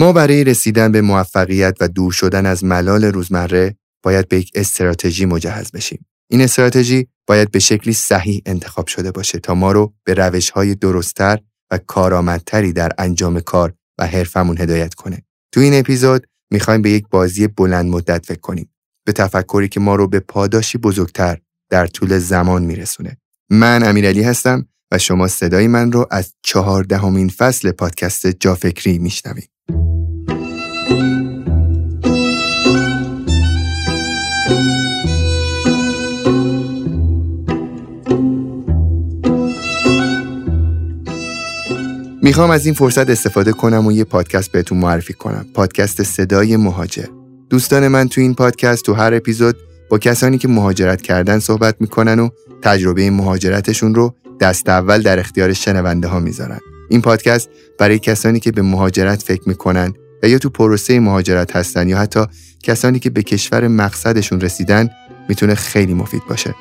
ما برای رسیدن به موفقیت و دور شدن از ملال روزمره باید به یک استراتژی مجهز بشیم. این استراتژی باید به شکلی صحیح انتخاب شده باشه تا ما رو به روش‌های درست‌تر و کارآمدتری در انجام کار و حرفمون هدایت کنه. تو این اپیزود می‌خوایم به یک بازی بلند مدت فکر کنیم. به تفکری که ما رو به پاداشی بزرگتر در طول زمان میرسونه. من امیرعلی هستم و شما صدای من رو از 14مین فصل پادکست جافکری میشنوید. میخوام از این فرصت استفاده کنم و یه پادکست بهتون معرفی کنم. پادکست صدای مهاجر. دوستان من تو این پادکست تو هر اپیزود با کسانی که مهاجرت کردن صحبت میکنن و تجربه مهاجرتشون رو دست اول در اختیار شنونده ها میذارن. این پادکست برای کسانی که به مهاجرت فکر میکنن و یا تو پروسه مهاجرت هستن یا حتی کسانی که به کشور مقصدشون رسیدن میتونه خیلی مفید باشه.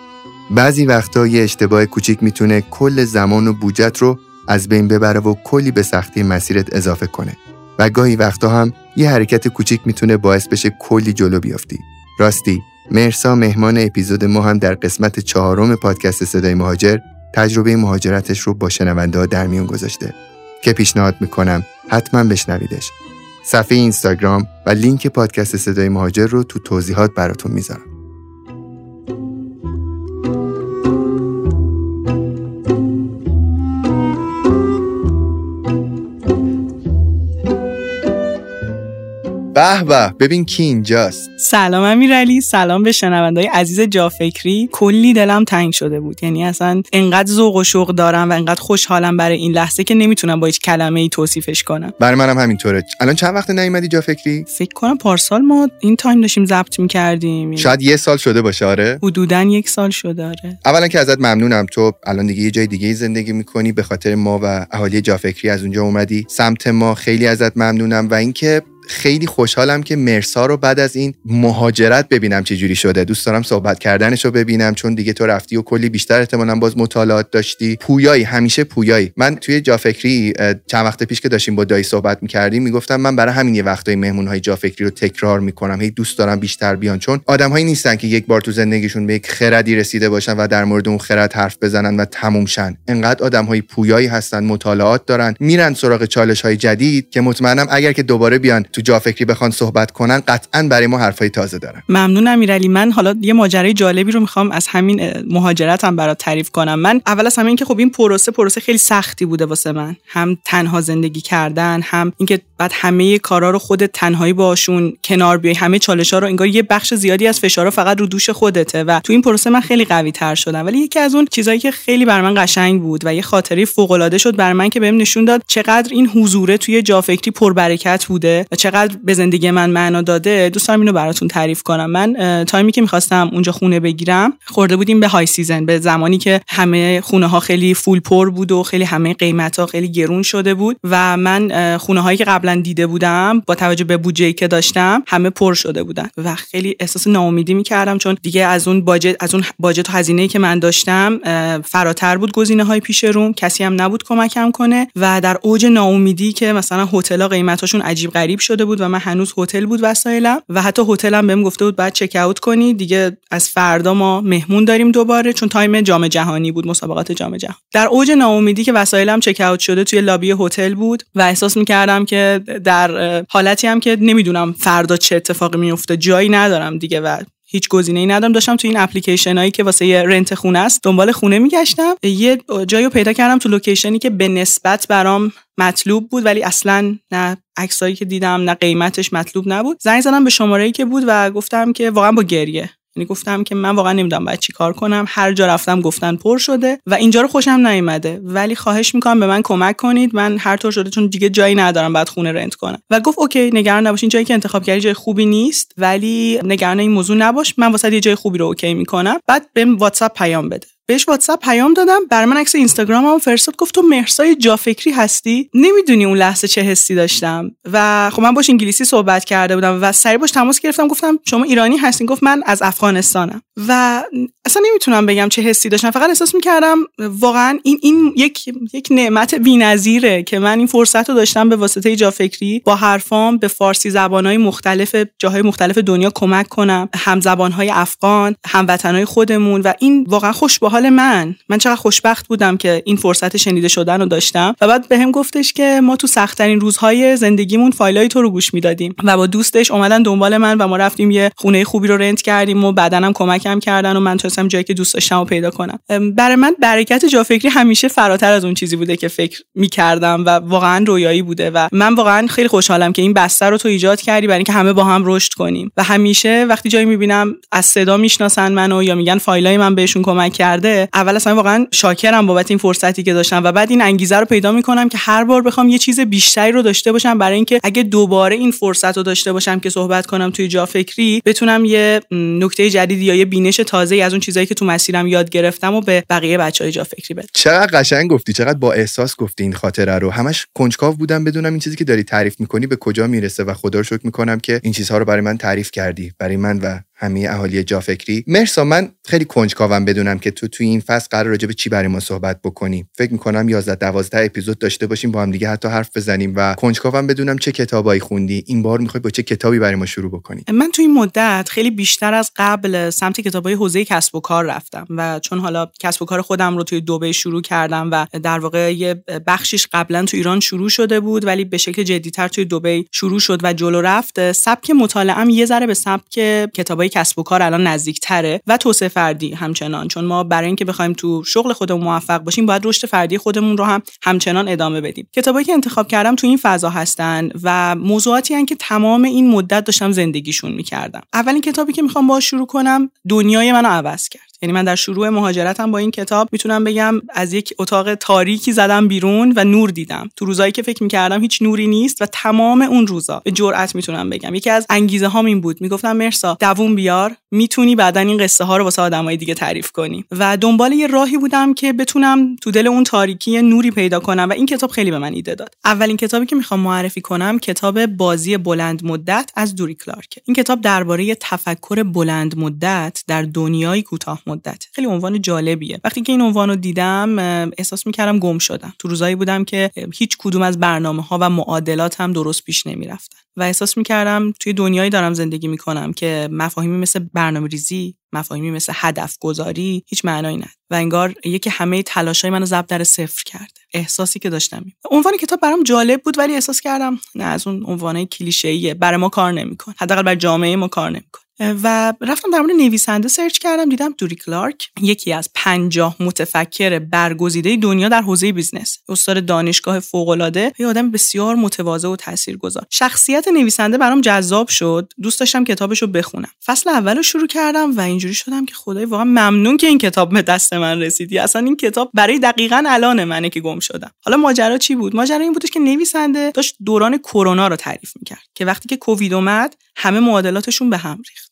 بعضی وقتا یه اشتباه کوچیک میتونه کل زمان و بودجت رو از بین ببره و کلی به سختی مسیرت اضافه کنه و گاهی وقتا هم یه حرکت کوچیک میتونه باعث بشه کلی جلو بیافتی. راستی مهرسا مهمان اپیزود ما هم در قسمت 4 پادکست صدای مهاجر تجربه مهاجرتش رو با شنونده ها در میون گذاشته که پیشنهاد میکنم حتما بشنویدش. صفحه اینستاگرام و لینک پادکست صدای مهاجر رو تو توضیحات براتون میذارم. به به، ببین کی اینجاست. سلام امیرعلی، سلام به شنونده‌های عزیز جافکری. کلی دلم تنگ شده بود، یعنی اصلا انقدر ذوق و شوق دارم و انقدر خوشحالم برای این لحظه که نمیتونم با هیچ کلمه‌ای توصیفش کنم. برای منم همینطوره. الان چند وقت نیومدی جافکری؟ فکر کنم پارسال ما این تایم داشتیم ضبط می‌کردیم، شاید یه سال شده باشه. آره حدوداً 1 سال شده. آره اولا که ازت ممنونم، تو الان دیگه یه جای دیگه زندگی می‌کنی، به خاطر ما و اهالی جافکری از اونجا اومدی سمت ما، خیلی ازت ممنونم. و اینکه خیلی خوشحالم که مهرسا رو بعد از این مهاجرت ببینم چه جوری شده. دوست دارم صحبت کردنش رو ببینم، چون دیگه تو رفتی و کلی بیشتر احتمالاً باز مطالعات داشتی. پویایی، همیشه پویایی. من توی جافکری چند وقت پیش که داشتیم با دایی صحبت می‌کردیم میگفتم من برای همین یه وقتای مهمون‌های جافکری رو تکرار می‌کنم. هی دوست دارم بیشتر بیان، چون آدم‌هایی نیستن که یک بار تو زندگیشون به یک خردی رسیده باشن و در مورد اون خرد حرف بزنن و تموم شن. انقدر آدم‌های پویایی هستن، مطالعات دارن، میرن سراغ چالش‌های جدید که مطمئنم اگر که دوباره بیان تو جافکری بخوان صحبت کنن قطعاً برای ما حرفای تازه دارن. ممنون امیرعلی. من حالا یه ماجرای جالبی رو میخوام از همین مهاجرتم برات تعریف کنم. من اول از همه این که خب این پروسه خیلی سختی بوده واسه من، هم تنها زندگی کردن، هم اینکه بعد همه کارا رو خودت تنهایی باشون کنار بیای، همه چالش‌ها رو، انگار یه بخش زیادی از فشارا فقط رو دوش خودته و تو این پروسه من خیلی قوی‌تر شدم. ولی یکی از اون چیزایی که خیلی بر من قشنگ بود و یه خاطره فوق‌العاده شد بر من که بهم نشون داد چقدر این حضور توی جافکری پربرکت بوده و چقدر به زندگی من معنا داده، دوست دارم اینو براتون تعریف کنم. من تایمی که می‌خواستم اونجا خونه بگیرم خورده بودیم به های سیزن، به زمانی که همه خونه‌ها خیلی فول پر بود و خیلی همه قیمت‌ها خیلی گرون شده بود و من خونه‌هایی که قبلا دیده بودم با توجه به بودجه‌ای که داشتم همه پر شده بودن و خیلی احساس ناامیدی می‌کردم، چون دیگه از اون باجت و هزینه‌ای که من داشتم فراتر بود گزینه‌های پیش روم، کسی هم نبود کمکم کنه و در اوج ناامیدی که مثلا هتل‌ها قیمتاشون عجیب غریب شده بود و من هنوز هتل بود وسایلم و حتی هتلم بهم گفته بود بعد چک اوت کنی دیگه، از فردا ما مهمون داریم دوباره، چون تایم جام جهانی بود، مسابقات جام جهانی. در اوج ناامیدی که وسایلم چک اوت شده توی لابی هتل بود و احساس می‌کردم که در حالتی هم که نمیدونم فردا چه اتفاقی میفته، جایی ندارم دیگه و هیچ گزینه‌ای ندارم. داشتم تو این اپلیکیشنایی که واسه رنت خونه است دنبال خونه میگشتم، یه جایی رو پیدا کردم تو لوکیشنی که به نسبت برام مطلوب بود ولی اصلا نه عکسایی که دیدم نه قیمتش مطلوب نبود. زنگ زدم به شماره‌ای که بود و گفتم که واقعا با گریه، یعنی گفتم که من واقعا نمیدونم باید چی کار کنم، هر جا رفتم گفتن پر شده و اینجا رو خوشم نیومده، ولی خواهش میکنم به من کمک کنید، من هر طور شده چون دیگه جایی ندارم بعد خونه رنت کنم. و گفت اوکی نگران نباش، این جایی که انتخاب کردی جای خوبی نیست ولی نگران این موضوع نباش، من واسه یه جای خوبی رو اوکی میکنم، بعد بهم واتساپ پیام بده. بهش واتساپ پیام دادم، بر من عکس اینستاگرامم فرستاد، گفت تو مهرسای جافکری هستی؟ نمیدونی اون لحظه چه حسی داشتم. و خب من باش انگلیسی صحبت کرده بودم و سریع باش تماس گرفتم، گفتم شما ایرانی هستین؟ گفت من از افغانستانم. و اصلا نمیتونم بگم چه حسی داشتم، فقط احساس می‌کردم واقعا این یک نعمت بی‌نظیره که من این فرصت رو داشتم به واسطه جافکری با حرفام به فارسی زبان‌های مختلف جاهای مختلف دنیا کمک کنم، هم زبان‌های افغان، هم وطن‌های خودمون. و این واقعا خوش به حال من چقدر خوشبخت بودم که این فرصت شنیده شدن رو داشتم. و بعد بهم گفتش که ما تو سخت‌ترین روزهای زندگیمون فایلای تو رو گوش میدادیم و با دوستش اومدن دنبال من و ما رفتیم یه خونه خوبی رو رنت کردیم و بعدنم کمکم کردن و من تونستم جایی که دوست داشتم رو پیدا کنم. برای من برکت جافکری همیشه فراتر از اون چیزی بوده که فکر می‌کردم و واقعا رویایی بوده. و من واقعا خیلی خوشحالم که این بستر رو تو ایجاد کردی برای اینکه همه با هم رشد کنیم. و همیشه وقتی جایی می‌بینم از صدا میشناسن منو یا میگن فایلای من بهشون کمک کرده، اول اصلا واقعا شاکرم بابت این فرصتی که داشتم و بعد این انگیزه رو پیدا می‌کنم که هر بار بخوام یه چیز بیشتری رو داشته باشم برای اینکه اگه دوباره این فرصت رو داشته باشم که صحبت کنم توی جافکری، بتونم یه نکته جدیدی یا یه بینش تازه‌ای از اون چیزایی که تو مسیرم یاد گرفتم و به بقیه بچه‌های جافکری بدم. چقدر قشنگ گفتی، چقدر با احساس گفتی این خاطره رو. همش کنجکاو بودم بدونم این چیزی که داری تعریف می‌کنی به کجا میرسه و خدا رو شکر می‌کنم که این چیزها رو برای من تعریف کردی، برای من و همه اهالی جافکری. مهرسا، من خیلی کنجکاوم بدونم که توی این فصل قرار راجع به چی برای ما صحبت بکنیم. فکر می‌کنم 11-12 اپیزود داشته باشیم با هم دیگه حتی حرف بزنیم و کنجکاوم بدونم چه کتابایی خوندی، این بار می‌خوای با چه کتابی برای ما شروع بکنی؟ من توی این مدت خیلی بیشتر از قبل سمت کتابای حوزه کسب و کار رفتم و چون حالا کسب و کار خودم رو توی دبی شروع کردم و در واقع یه بخشش قبلا تو ایران شروع شده بود ولی به شکل جدی‌تر توی دبی شروع شد و جلو رفت، سبک مطالعه‌ام یه ذره به سبک کتابای کسب و کار الان نزدیک‌تره و توسعه فردی همچنان، چون ما برای اینکه بخوایم تو شغل خودمون موفق باشیم باید رشد فردی خودمون رو هم همچنان ادامه بدیم. کتابایی که انتخاب کردم تو این فضا هستن و موضوعاتی هستن که تمام این مدت داشتم زندگیشون می‌کردم. اولین کتابی که می‌خوام باهاش شروع کنم دنیای منو عوض کرد. یعنی من در شروع مهاجرتم با این کتاب میتونم بگم از یک اتاق تاریکی زدم بیرون و نور دیدم. تو روزایی که فکر می‌کردم هیچ نوری نیست و تمام اون روزا به جرئت میتونم بگم یکی از انگیزه‌هام این بود، میگفتم مهرسا دووم بیار، میتونی بعدن این قصه ها رو واسه آدمای دیگه تعریف کنی. و دنبال یه راهی بودم که بتونم تو دل اون تاریکی نوری پیدا کنم و این کتاب خیلی به من ایده داد. اولین کتابی که میخوام معرفی کنم کتاب بازی بلند مدت از دوری کلارک. این کتاب درباره تفکر بلند مدت در دنیای کوتاه مدت. خیلی عنوان جالبیه. وقتی که این عنوان رو دیدم احساس می‌کردم گم شدم. تو روزایی بودم که هیچ کدوم از برنامه‌ها و معادلاتم درست پیش نمی‌رفتن و احساس می‌کردم توی دنیایی دارم زندگی می‌کنم که مفاهیمی مثل برنامه‌ریزی، مفاهیمی مثل هدف گذاری هیچ معنایی نداره و انگار یکی همه تلاشای منو ضرب در صفر کرده. احساسی که داشتم. عنوان کتاب برام جالب بود ولی احساس کردم نه، از اون عنوانای کلیشه‌ایه، برای ما کار نمی‌کنه. حداقل برای جامعه ما کار نمی‌کنه. و رفتم در مورد نویسنده سرچ کردم، دیدم دوری کلارک یکی از 50 متفکر برگزیده دنیا در حوزه بیزنس، استاد دانشگاه فوق‌العاده، یه آدم بسیار متواضع و تاثیرگذار. شخصیت نویسنده برام جذاب شد، دوست داشتم کتابشو بخونم. فصل اولو شروع کردم و اینجوری شدم که خدای واقعا ممنون که این کتاب به دست من رسید. اصلا این کتاب برای دقیقاً الان منه که گم شدم. حالا ماجرا چی بود؟ ماجرا این بودش که نویسنده داشت دوران کرونا رو تعریف می‌کرد که وقتی که کووید اومد همه معادلاتشون به هم ریخت.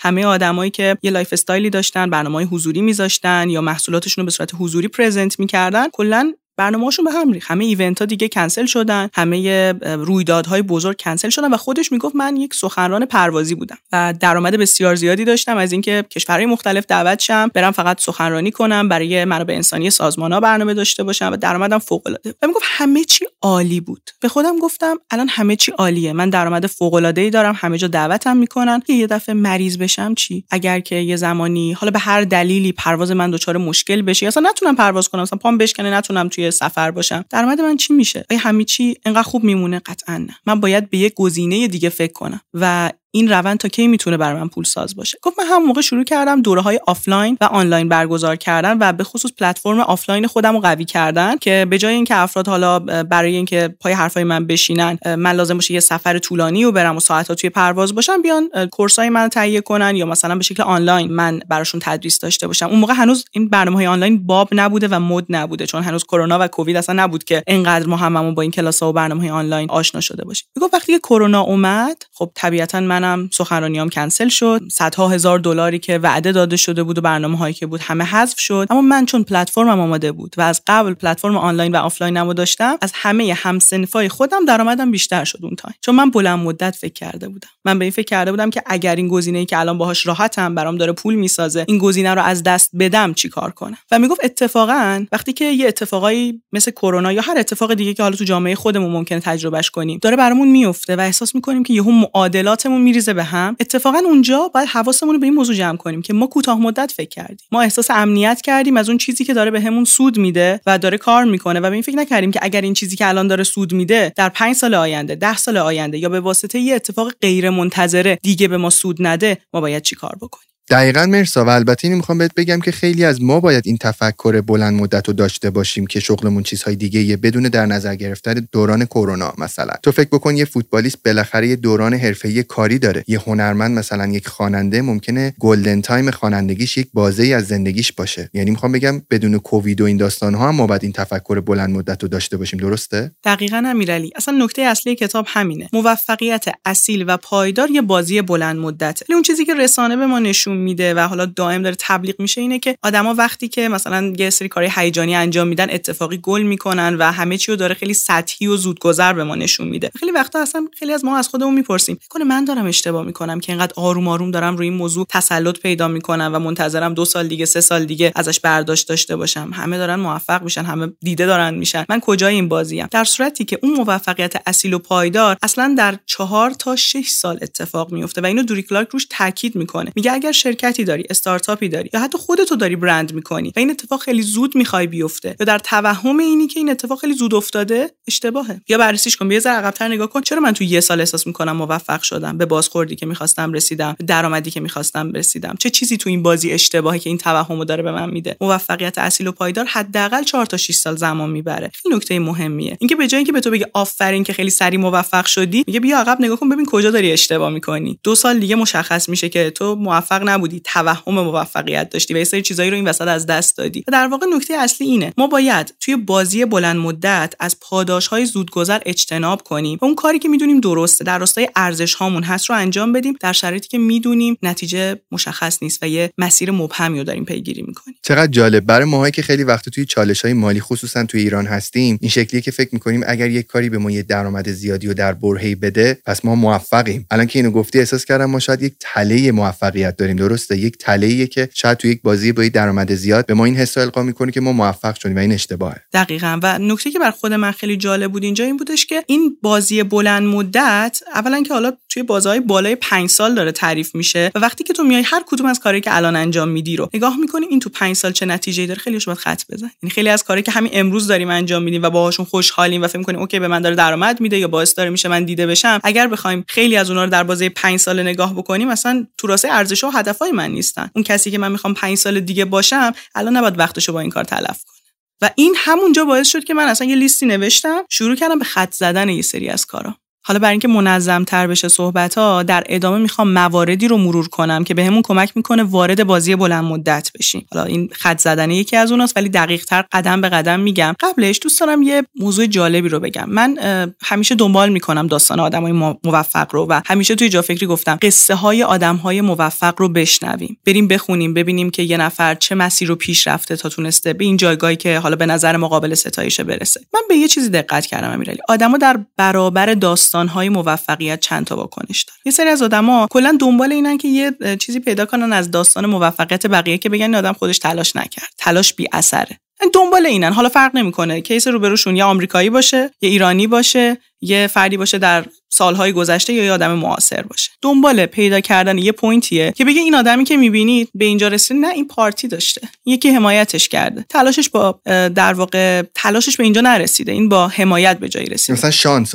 همه آدمایی که یه لایف استایلی داشتن، برنامه‌های حضوری می‌ذاشتن یا محصولاتشون رو به صورت حضوری پرزنت می‌کردن، کلاً برنامه‌هاشون به هم ریخت. همه ایونت‌ها دیگه کنسل شدن، همه رویدادهای بزرگ کنسل شدن و خودش میگفت من یک سخنران پروازی بودم و درآمد بسیار زیادی داشتم از اینکه کشورهای مختلف دعوت شم، برم فقط سخنرانی کنم، برای منابع انسانی سازمان‌ها برنامه داشته باشم و درآمدم فوق‌العاده. و میگفت همه چی عالی بود. به خودم گفتم الان همه چی عالیه، من درآمد فوق‌العاده‌ای دارم، همه جا دعوتم می‌کنن، یه دفعه مریض بشم چی؟ اگر که یه زمانی حالا به هر دلیلی پرواز من دچار مشکل بشه، اصلا نتونم پرواز کنم، اصلا پام بشکنه، نتونم توی سفر باشم، درآمد من چی میشه؟ آیا همه چی اینقدر خوب میمونه؟ قطعا نه. من باید به یه گزینه دیگه فکر کنم و این روند تا کی میتونه بر من پول ساز باشه. گفت من هم موقع شروع کردم دوره‌های آفلاین و آنلاین برگزار کردن و به خصوص پلتفرم آفلاین خودم رو قوی کردن که به جای اینکه افراد حالا برای اینکه پای حرفای من بشینن، من لازم باشه یه سفر طولانی رو برم و ساعت‌ها توی پرواز باشم، بیان کورسای منو تهیه کنن یا مثلا به شکل آنلاین من براشون تدریس داشته باشم. اون موقع هنوز این برنامه‌های آنلاین باب نبوده و مد نبوده، چون هنوز کرونا و کووید اصلا نبود که اینقدر ما هممون با این کلاس‌ها و برنامه‌های آنلاین آشنا شده باشیم. میگم وقتی که کرونا اومد، خب طبیعتاً منم سخنرانیام کنسل شد، صدها هزار دلاری که وعده داده شده بود و برنامه‌هایی که بود همه حذف شد. اما من چون پلتفرمم آماده بود و از قبل پلتفرم آنلاین و آفلاینمو داشتم، از همه همسنفای خودم درآمدم بیشتر شد اون تایم، چون من بلند مدت فکر کرده بودم. من به این فکر کرده بودم که اگر این گزینه‌ای که الان باهاش راحتم برام داره پول میسازه، این گزینه رو از دست بدم چیکار کنم؟ و میگفت اتفاقا وقتی که یه اتفاقایی مثل کرونا یا هر اتفاق دیگه که حالا تو جامعه خودمون ممکنه تجربهش کنیم داره برامون میفته و احساس می‌کنیم که یهو معادلاتمون میریزه به هم، اتفاقا اونجا باید حواسمون رو به این موضوع جمع کنیم که ما کوتاه مدت فکر کردیم، ما احساس امنیت کردیم از اون چیزی که داره بهمون سود میده و داره کار میکنه و به این فکر نکردیم که اگر این چیزی که الان داره سود میده در 5 سال آینده، 10 سال آینده یا به واسطه یه اتفاق غیر منتظره دیگه به ما سود نده، ما باید چیکار بکنیم. دقیقاً مرسا، و البته اینو میخوام بهت بگم که خیلی از ما باید این تفکر بلند مدت رو داشته باشیم که شغلمون چیزهای دیگه‌ایه، بدون در نظر گرفتن دوران کرونا. مثلا تو فکر بکن یه فوتبالیست بالاخره یه دوران حرفه‌ای کاری داره، یه هنرمند مثلا یک خواننده ممکنه گلدن تایم خوانندگیش یک بازه‌ای از زندگیش باشه. یعنی میخوام بگم بدون کووید و این داستان‌ها هم ما باید این تفکر بلند مدت رو داشته باشیم. درسته؟ دقیقاً امیرعلی، اصلا نکته اصلی کتاب همینه. موفقیت اصیل و پایدار یه بازی بلند مدته. اون چیزی که رسانه به ما میده و حالا دائم داره تبلیغ میشه اینه که آدما وقتی که مثلا یه سری کارهای هیجانی انجام میدن اتفاقی گل میکنن و همه چی رو داره خیلی سطحی و زودگذر به ما نشون میده. خیلی وقتا اصلا خیلی از ما از خودمون میپرسیم میکنه من دارم اشتباه میکنم که اینقدر آروم آروم دارم روی این موضوع تسلط پیدا میکنم و منتظرم 2 سال دیگه 3 سال دیگه ازش برداشت داشته باشم، همه دارن موفق میشن، همه دیده دارن میشن، من کجای این بازی ام؟ در صورتی که اون موفقیت اصیل و پایدار اصلا در 4 تا 6 سال اتفاق میفته و اینو دوری کلارک روش تاکید میکنه. میگه اگر شرکتی داری، استارتاپی داری یا حتی خودتو داری برند میکنی و این اتفاق خیلی زود میخوای بیفته یا در توهم اینی که این اتفاق خیلی زود افتاده، اشتباهه. یا بررسیش کن، یه ذره عقب‌تر نگاه کن، چرا من تو 1 سال احساس میکنم موفق شدم، به بازخوردی که میخواستم رسیدم، درآمدی که میخواستم رسیدم، چه چیزی تو این بازی اشتباهه که این توهمو داره به من میده؟ موفقیت اصیل و پایدار حداقل 4 تا 6 سال زمان میبره. این نکته مهمیه. اینکه به جای اینکه به تو بگه آفرین که خیلی سریع موفق شدی، میگه بیا عقب نگاه کن ببین کجا داری اشتباه میکنی. 2 سال دیگه مشخص میشه که تو موفق نبودی، توهم موفقیت داشتی و یه سری چیزایی رو این وسط از دست دادی. و در واقع نکته اصلی اینه ما باید توی بازی بلند مدت از پاداش‌های زودگذر اجتناب کنیم و اون کاری که میدونیم درسته، در راستای ارزش‌هامون هست رو انجام بدیم، در شرایطی که میدونیم نتیجه مشخص نیست و یه مسیر مبهمی رو داریم پیگیری می‌کنیم. چقدر جالب برای ماهایی که خیلی وقت توی چالش‌های مالی خصوصا توی ایران هستیم، این شکلیه که فکر می‌کنیم اگر یک کاری به ما یه درآمد زیادی رو در برهه‌ای بده پس ما موفقیم. الان که اینو گفتی احساس کردم ما شاید یک تله موفقیت داریم. درسته، یک تله‌ایه که شاید تو یک بازی با درآمد زیاد به ما این حس رو القا می‌کنه که ما موفق شدیم و این اشتباهه. دقیقاً. و نکته که بر خود من خیلی جالب بود اینجا این بودش که این بازی بلند مدت اولا که حالا توی بازی‌های بالای 5 سال داره تعریف میشه و وقتی که تو میای هر کدوم از کارهایی که الان انجام میدی رو نگاه می‌کنی این تو 5 سال چه نتیجه‌ای داره، خیلیش باید خط بزنی. یعنی خیلی از کارهایی که همین امروز داریم انجام میدیم و باهاشون خوشحالیم و فکر می‌کنیم اوکی به من داره درآمد میده یا باعث داره میشه من دیده بشم، اگر بخوایم خیلی از اون‌ها رو در بازی 5 ساله نگاه بکنیم اصلا تو راسته ارزش و هدفای من نیستن. اون کسی که من میخوام 5 سال دیگه باشم الان نباید وقتشو با این کار تلف کنه. و این همونجا باعث شد که من اصلا یه لیستی نوشتم، شروع کردم به خط زدن یه سری از کارا. حالا برای اینکه منظم‌تر بشه صحبت‌ها، در ادامه میخوام مواردی رو مرور کنم که بهمون کمک میکنه وارد بازی بلند مدت بشیم. حالا این خط زدن یکی از اوناست ولی دقیق‌تر قدم به قدم میگم. قبلش دوست دارم یه موضوع جالبی رو بگم. من همیشه دنبال میکنم داستان آدمای موفق رو و همیشه توی جافکری گفتم قصه های آدم‌های موفق رو بشنویم، بریم بخونیم، ببینیم که یه نفر چه مسیری رو پیش رفته تا تونسته به این جایگاهی که حالا به نظر مقابل ستایشه برسه. من به یه چیزی دقت کردم امیرعلی، آدما در برابر داستان های موفقیت چند تا واکنش دارن. یه سری از آدما کلا دنبال اینن که یه چیزی پیدا کنن از داستان موفقیت بقیه که بگن این آدم خودش تلاش نکرد، تلاش بی اثره. دنبال اینن، حالا فرق نمیکنه کیس روبروشون یا آمریکایی باشه، یا ایرانی باشه، یه فردی باشه در سالهای گذشته یا یه آدم معاصر باشه. دنبال پیدا کردن یه پوینتیه که بگه این آدمی که می‌بینید به اینجا رسید، نه این پارتی داشته، یکی حمایتش کرده، تلاشش با در واقع تلاشش به اینجا نرسیده، این با حمایت به جایی رسیده، مثلا شانس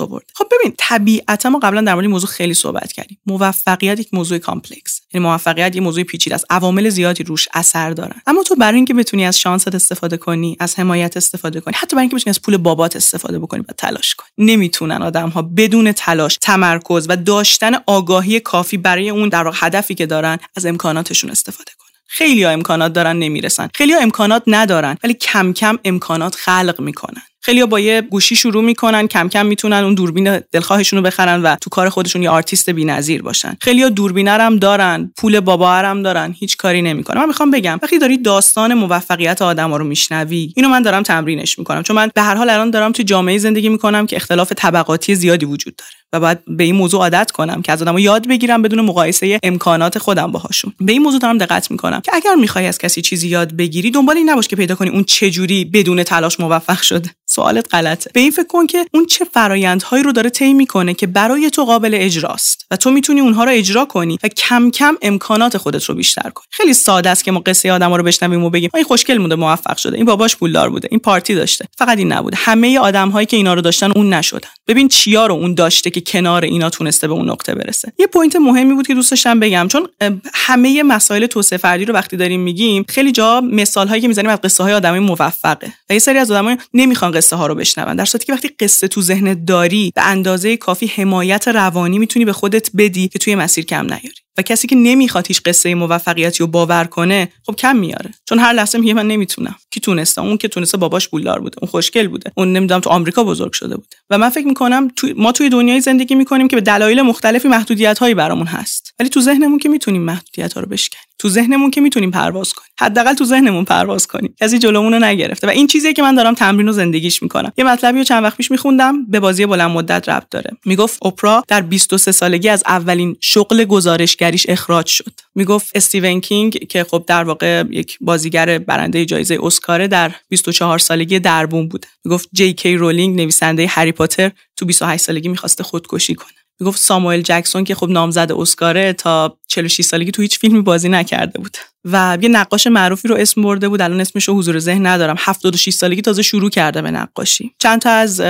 آورد. خب ببین طبیعتا ما قبلا در مورد موضوع خیلی صحبت کردیم. موفقیت یک موضوع کامپلکس، یعنی موفقیت یه موضوع پیچیده است، عوامل زیادی روش اثر دارن. اما تو برای اینکه بتونی از شانست استفاده کنی، از حمایت استفاده کنی، حتی برای اینکه بتونی از پول بابات استفاده بکنی، باید تلاش کنی. نمیتونن آدم‌ها بدون تلاش، تمرکز و داشتن آگاهی کافی برای اون در واقع هدفی که دارن از امکاناتشون استفاده کنن. خیلی ها امکانات دارن نمیرسن، خیلی ها امکانات ندارن ولی کم کم امکانات خلق میکنن. خیلی‌ها با یه گوشی شروع میکنن، کم کم میتونن اون دوربین دلخواهشون رو بخرن و تو کار خودشون یه آرتیست بی‌نظیر باشن. خیلی‌ها دوربین هم دارن، پول بابا هم دارن، هیچ کاری نمیکنن. من میخوام بگم وقتی داری داستان موفقیت آدم‌ها رو میشنوی، اینو من دارم تمرینش میکنم، چون من به هر حال الان دارم تو جامعه زندگی میکنم که اختلاف طبقاتی زیادی وجود داره و باید به این موضوع عادت کنم که از آدم‌ها یاد بگیرم بدون مقایسه امکانات خودم باهاشون. به این موضوع دارم دقت میکنم که اگر میخوای از کسی چیزی یاد بگیری، دنبال این نباش که پیدا کنی اون چه جوری بدون تلاش موفق شده. سوالت غلطه. به این فکر کن که اون چه فرایندهایی رو داره طی میکنه که برای تو قابل اجراست و تو میتونی اونها رو اجرا کنی و کم کم امکانات خودت رو بیشتر کنی. خیلی ساده است که ما قصه آدم‌ها رو بشنویم و بگیم این خوشگل بوده موفق شده، این باباش پولدار بوده، این پارتی داشته. فقط این نبوده. همه آدم‌هایی که اینا رو داشتن اون نشدن. ببین چیا رو اون داشته که کنار اینا تونسته به اون نقطه برسه. یه پوینت مهمی بود که دوست داشتم بگم، چون همه مسائل توسعه فردی رو وقتی داریم میگیم، خیلی جا مثال‌هایی که می‌زنیم از قصه‌های آدمای موفقه و یه سری از آدمای نمی‌خوان قصه ها رو بشنون، در صورتی که وقتی قصه تو ذهنت داری به اندازه کافی حمایت روانی میتونی به خودت بدی که توی مسیر کم نیاری. و کسی که نمیخواد هیچ قصه موفقیتی رو باور کنه، خب کم میاره، چون هر لحظه میگه من نمیتونم. کی تونسته؟ اون که تونسته باباش پولدار بوده، اون خوشگل بوده، اون نمیدونم تو آمریکا بزرگ شده بوده. و من فکر میکنم ما توی دنیای زندگی میکنیم که به دلایل مختلفی محدودیت هایی برامون هست، ولی تو ذهنمون که میتونیم محدودیت ها رو بشکنیم، تو ذهنمون که میتونیم پرواز کنیم، حداقل تو ذهنمون پرواز کنیم، کسی جلومون رو نگرفته. و این چیزیه که من دارم تمرین و زندگیش میکنم. یه مطلبی رو چند وقت پیش میخوندم، به بازی بلند مدت ربط داره. میگفت اپرا در 23 سالگی از اولین شغل گزارشگریش اخراج شد. میگفت استیون کینگ که خب در واقع یک بازیگر برنده جایزه اسکار در 24 سالگی دربون بود. میگفت جی کی رولینگ نویسنده هری پاتر تو 28 سالگی میخواسته خودکشی کنه. میگفت ساموئل جکسون که خب نامزد اسکاره تا 46 سالگی تو هیچ فیلمی بازی نکرده بود. و یه نقاش معروفی رو اسم برده بود، الان اسمش رو حضور ذهن ندارم، 76 سالگی تازه شروع کرده به نقاشی. چند تا از